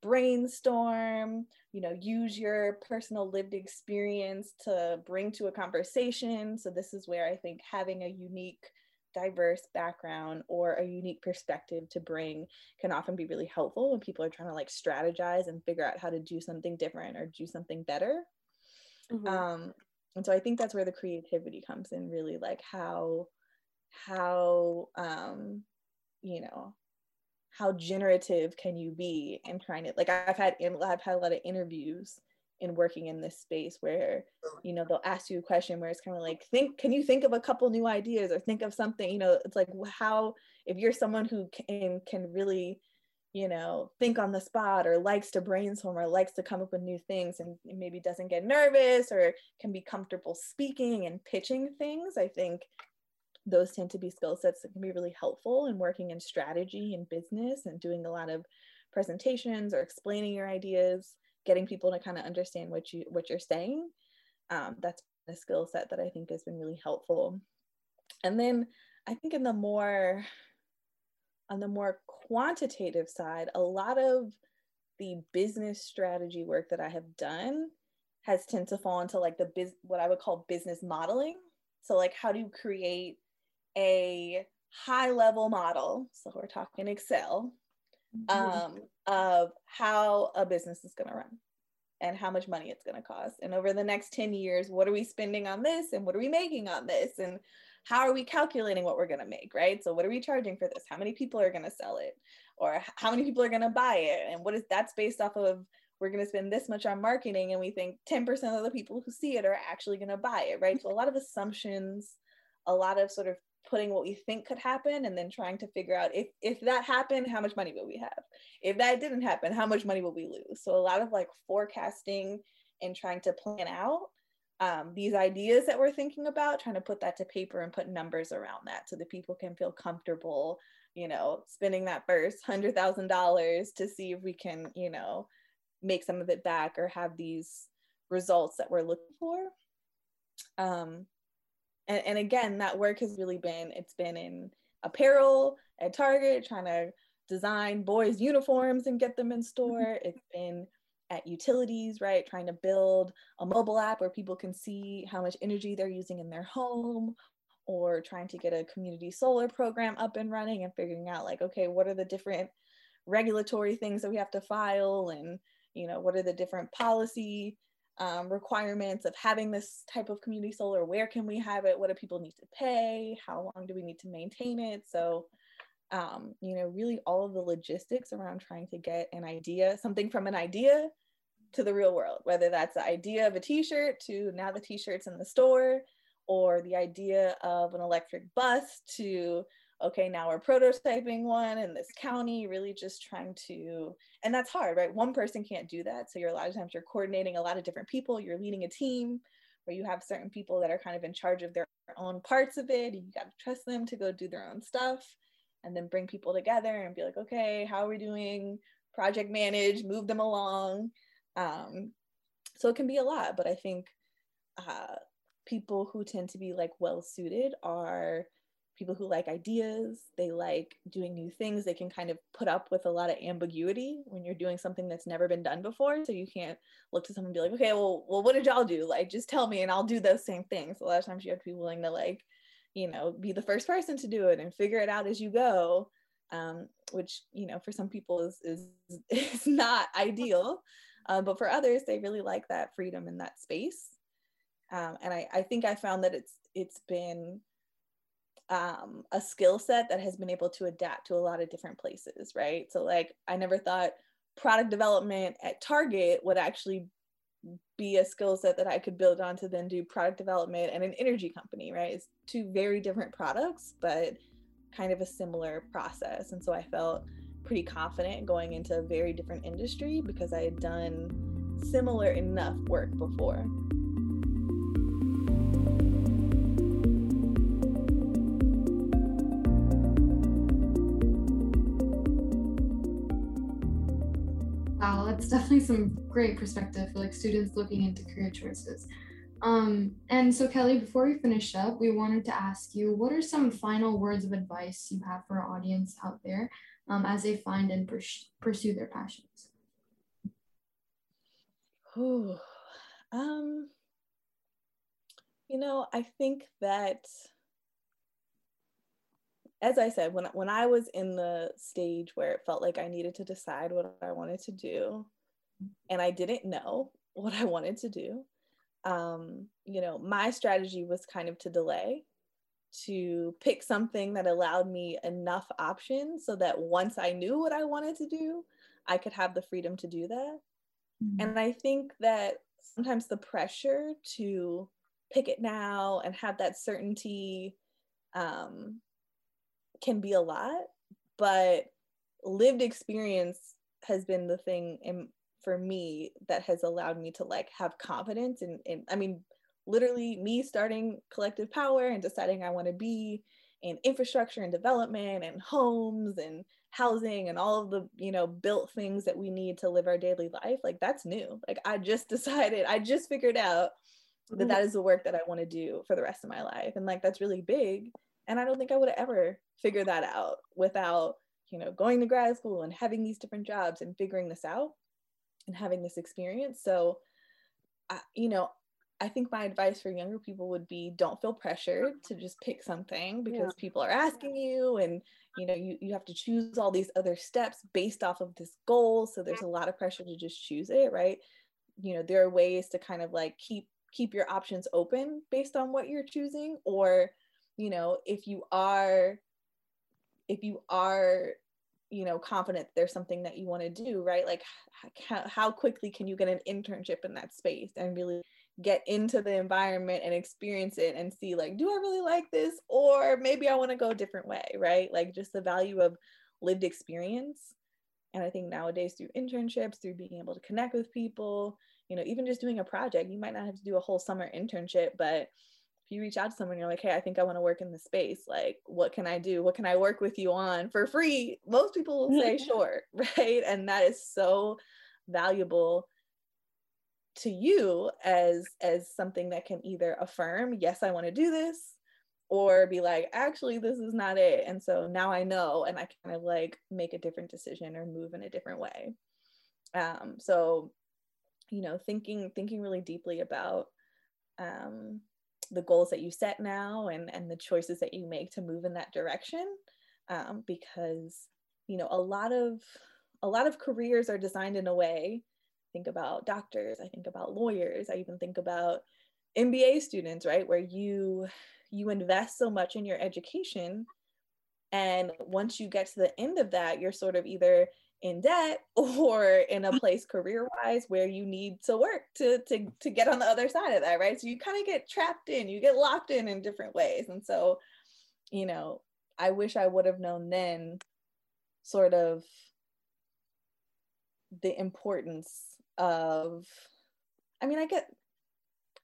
brainstorm, you know, use your personal lived experience to bring to a conversation. So this is where I think having a unique, diverse background or a unique perspective to bring can often be really helpful when people are trying to like strategize and figure out how to do something different or do something better. Mm-hmm. And so I think that's where the creativity comes in, really, like how generative can you be in trying to, like, I've had a lot of interviews in working in this space where, you know, they'll ask you a question where it's kind of like, can you think of a couple new ideas, or think of something, you know, it's like, how, if you're someone who can really, you know, think on the spot, or likes to brainstorm, or likes to come up with new things, and maybe doesn't get nervous, or can be comfortable speaking and pitching things, I think those tend to be skill sets that can be really helpful in working in strategy and business, and doing a lot of presentations or explaining your ideas, getting people to kind of understand what you're saying. That's a skill set that I think has been really helpful. And then I think on the more quantitative side, a lot of the business strategy work that I have done has tend to fall into like what I would call business modeling. So like, how do you create a high level model? So we're talking Excel, of how a business is going to run and how much money it's going to cost. And over the next 10 years, what are we spending on this? And what are we making on this? And how are we calculating what we're going to make, right? So what are we charging for this? How many people are going to sell it? Or how many people are going to buy it? And what is that's based off of, we're going to spend this much on marketing, and we think 10% of the people who see it are actually going to buy it, right? So a lot of assumptions, a lot of sort of putting what we think could happen and then trying to figure out if that happened, how much money will we have? If that didn't happen, how much money will we lose? So a lot of like forecasting and trying to plan out these ideas that we're thinking about, trying to put that to paper and put numbers around that so that people can feel comfortable, you know, spending that first $100,000 to see if we can, you know, make some of it back or have these results that we're looking for. And again, that work has really been, it's been in apparel at Target, trying to design boys' uniforms and get them in store. It's been at utilities, right? Trying to build a mobile app where people can see how much energy they're using in their home, or trying to get a community solar program up and running and figuring out like, okay, what are the different regulatory things that we have to file? And, you know, what are the different policy requirements of having this type of community solar? Where can we have it? What do people need to pay? How long do we need to maintain it? So, you know, really all of the logistics around trying to get an idea, something from an idea to the real world, whether that's the idea of a t-shirt to now the t-shirt's in the store, or the idea of an electric bus to, okay, now we're prototyping one in this county, really just trying to, and that's hard, right? One person can't do that. So a lot of times you're coordinating a lot of different people, you're leading a team where you have certain people that are kind of in charge of their own parts of it. And you got to trust them to go do their own stuff and then bring people together and be like, okay, how are we doing? Project manage, move them along. So it can be a lot, but I think people who tend to be like well-suited are people who like ideas, they like doing new things, they can kind of put up with a lot of ambiguity when you're doing something that's never been done before. So you can't look to someone and be like, okay, well, what did y'all do? Like, just tell me and I'll do those same things. So a lot of times you have to be willing to like you know, be the first person to do it and figure it out as you go, which, you know, for some people is not ideal, but for others, they really like that freedom in that space. And I think I found that it's been a skill set that has been able to adapt to a lot of different places, right? So like, I never thought product development at Target would actually be a skill set that I could build on to then do product development and an energy company, right? It's two very different products, but kind of a similar process. And so I felt pretty confident going into a very different industry because I had done similar enough work before. Wow, that's definitely some great perspective for like students looking into career choices. And so Kelly, before we finish up, we wanted to ask you, what are some final words of advice you have for our audience out there as they find and pursue their passions? Ooh, you know, I think that, as I said, when I was in the stage where it felt like I needed to decide what I wanted to do, and I didn't know what I wanted to do, you know, my strategy was kind of to delay, to pick something that allowed me enough options so that once I knew what I wanted to do, I could have the freedom to do that. Mm-hmm. And I think that sometimes the pressure to pick it now and have that certainty, can be a lot, but lived experience has been the thing for me that has allowed me to like have confidence in I mean, literally me starting Collective Power and deciding I want to be in infrastructure and development and homes and housing and all of the, you know, built things that we need to live our daily life. Like that's new. Like I just decided, I just figured out that that is the work that I want to do for the rest of my life. And like, that's really big. And I don't think I would have ever figured that out without, you know, going to grad school and having these different jobs and figuring this out and having this experience. So, you know, I think my advice for younger people would be don't feel pressured to just pick something because people are asking you and, you know, you have to choose all these other steps based off of this goal. So there's a lot of pressure to just choose it, right? You know, there are ways to kind of like keep your options open based on what you're choosing, or, you know, if you are, you know, confident there's something that you want to do, right? Like how quickly can you get an internship in that space and really get into the environment and experience it and see like, do I really like this? Or maybe I want to go a different way, right? Like just the value of lived experience. And I think nowadays through internships, through being able to connect with people, you know, even just doing a project, you might not have to do a whole summer internship, but if you reach out to someone, you're like, hey, I think I want to work in this space. Like, what can I do? What can I work with you on for free? Most people will say, sure, right? And that is so valuable to you as something that can either affirm, yes, I want to do this, or be like, actually, this is not it. And so now I know, and I kind of like make a different decision or move in a different way. So, you know, thinking really deeply about, the goals that you set now and the choices that you make to move in that direction, because, you know, a lot of careers are designed in a way. I think about doctors, I think about lawyers, I even think about MBA students, right? Where you invest so much in your education. And once you get to the end of that, you're sort of either in debt or in a place career-wise where you need to work to get on the other side of that, right? So you kind of get trapped in, you get locked in different ways. And so, you know, I wish I would have known then sort of the importance of, I mean,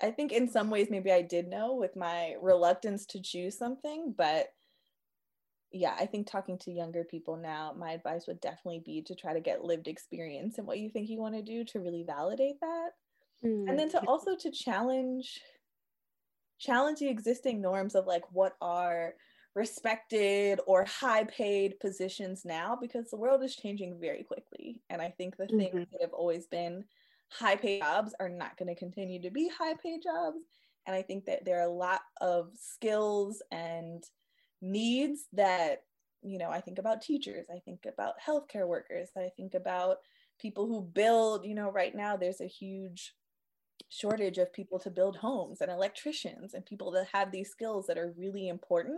I think in some ways maybe I did know with my reluctance to choose something, but yeah, I think talking to younger people now, my advice would definitely be to try to get lived experience in what you think you want to do to really validate that. Mm. And then to also to challenge the existing norms of like what are respected or high paid positions now, because the world is changing very quickly. And I think the things that have always been high paid jobs are not going to continue to be high paid jobs. And I think that there are a lot of skills and needs that, you know, I think about teachers, I think about healthcare workers, I think about people who build, you know, right now there's a huge shortage of people to build homes and electricians and people that have these skills that are really important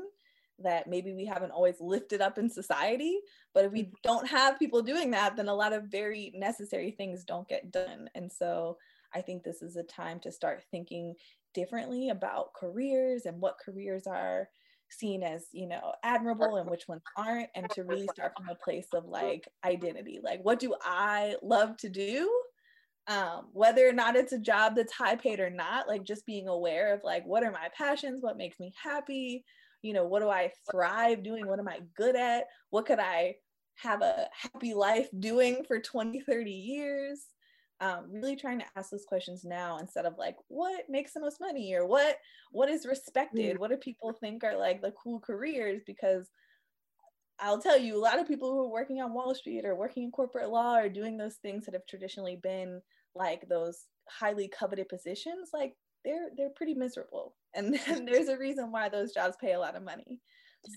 that maybe we haven't always lifted up in society. But if we don't have people doing that, then a lot of very necessary things don't get done. And so I think this is a time to start thinking differently about careers and what careers are seen as, you know, admirable and which ones aren't, and to really start from a place of like identity, like what do I love to do? Whether or not it's a job that's high paid or not, like just being aware of like, what are my passions? What makes me happy? You know, what do I thrive doing? What am I good at? What could I have a happy life doing for 20, 30 years? Really trying to ask those questions now instead of like, what makes the most money or what is respected? What do people think are like the cool careers? Because I'll tell you, a lot of people who are working on Wall Street or working in corporate law or doing those things that have traditionally been like those highly coveted positions, like they're pretty miserable. And there's a reason why those jobs pay a lot of money.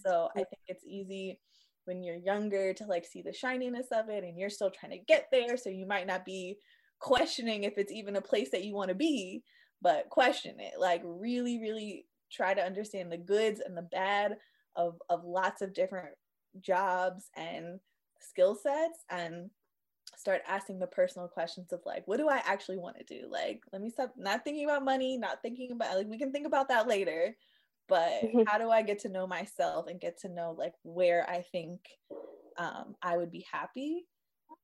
So I think it's easy when you're younger to like see the shininess of it and you're still trying to get there. So you might not be questioning if it's even a place that you want to be, but question it, like really, really try to understand the goods and the bad of lots of different jobs and skill sets, and start asking the personal questions of like, what do I actually want to do? Like, let me stop not thinking about money, not thinking about, like, we can think about that later, but how do I get to know myself and get to know like where I think I would be happy?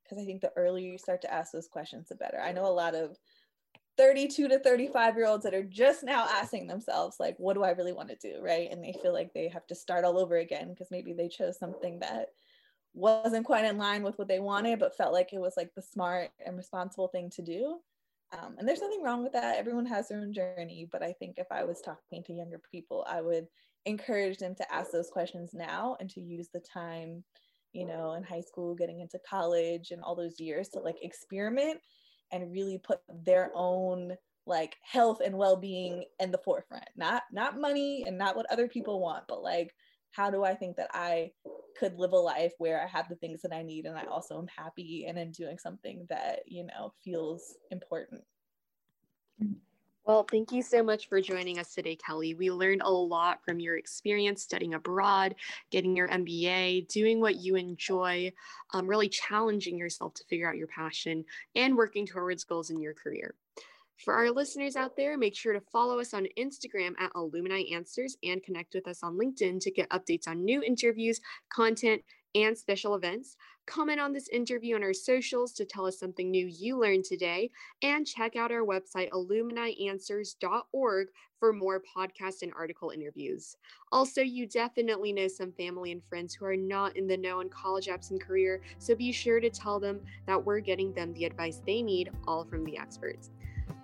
Because I think the earlier you start to ask those questions, the better. I know a lot of 32 to 35 year olds that are just now asking themselves, like, what do I really want to do, right? And they feel like they have to start all over again because maybe they chose something that wasn't quite in line with what they wanted, but felt like it was like the smart and responsible thing to do. And there's nothing wrong with that. Everyone has their own journey. But I think if I was talking to younger people, I would encourage them to ask those questions now and to use the time, you know, in high school, getting into college and all those years to like experiment and really put their own like health and well-being in the forefront, not money and not what other people want, but like, how do I think that I could live a life where I have the things that I need and I also am happy and I'm doing something that, you know, feels important. Well, thank you so much for joining us today, Kelly. We learned a lot from your experience studying abroad, getting your MBA, doing what you enjoy, really challenging yourself to figure out your passion, and working towards goals in your career. For our listeners out there, make sure to follow us on Instagram at Alumni Answers and connect with us on LinkedIn to get updates on new interviews, content, and special events. Comment on this interview on our socials to tell us something new you learned today, and check out our website, alumnianswers.org, for more podcast and article interviews. Also, you definitely know some family and friends who are not in the know on college apps and career, so be sure to tell them that we're getting them the advice they need, all from the experts.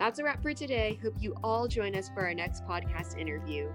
That's a wrap for today. Hope you all join us for our next podcast interview.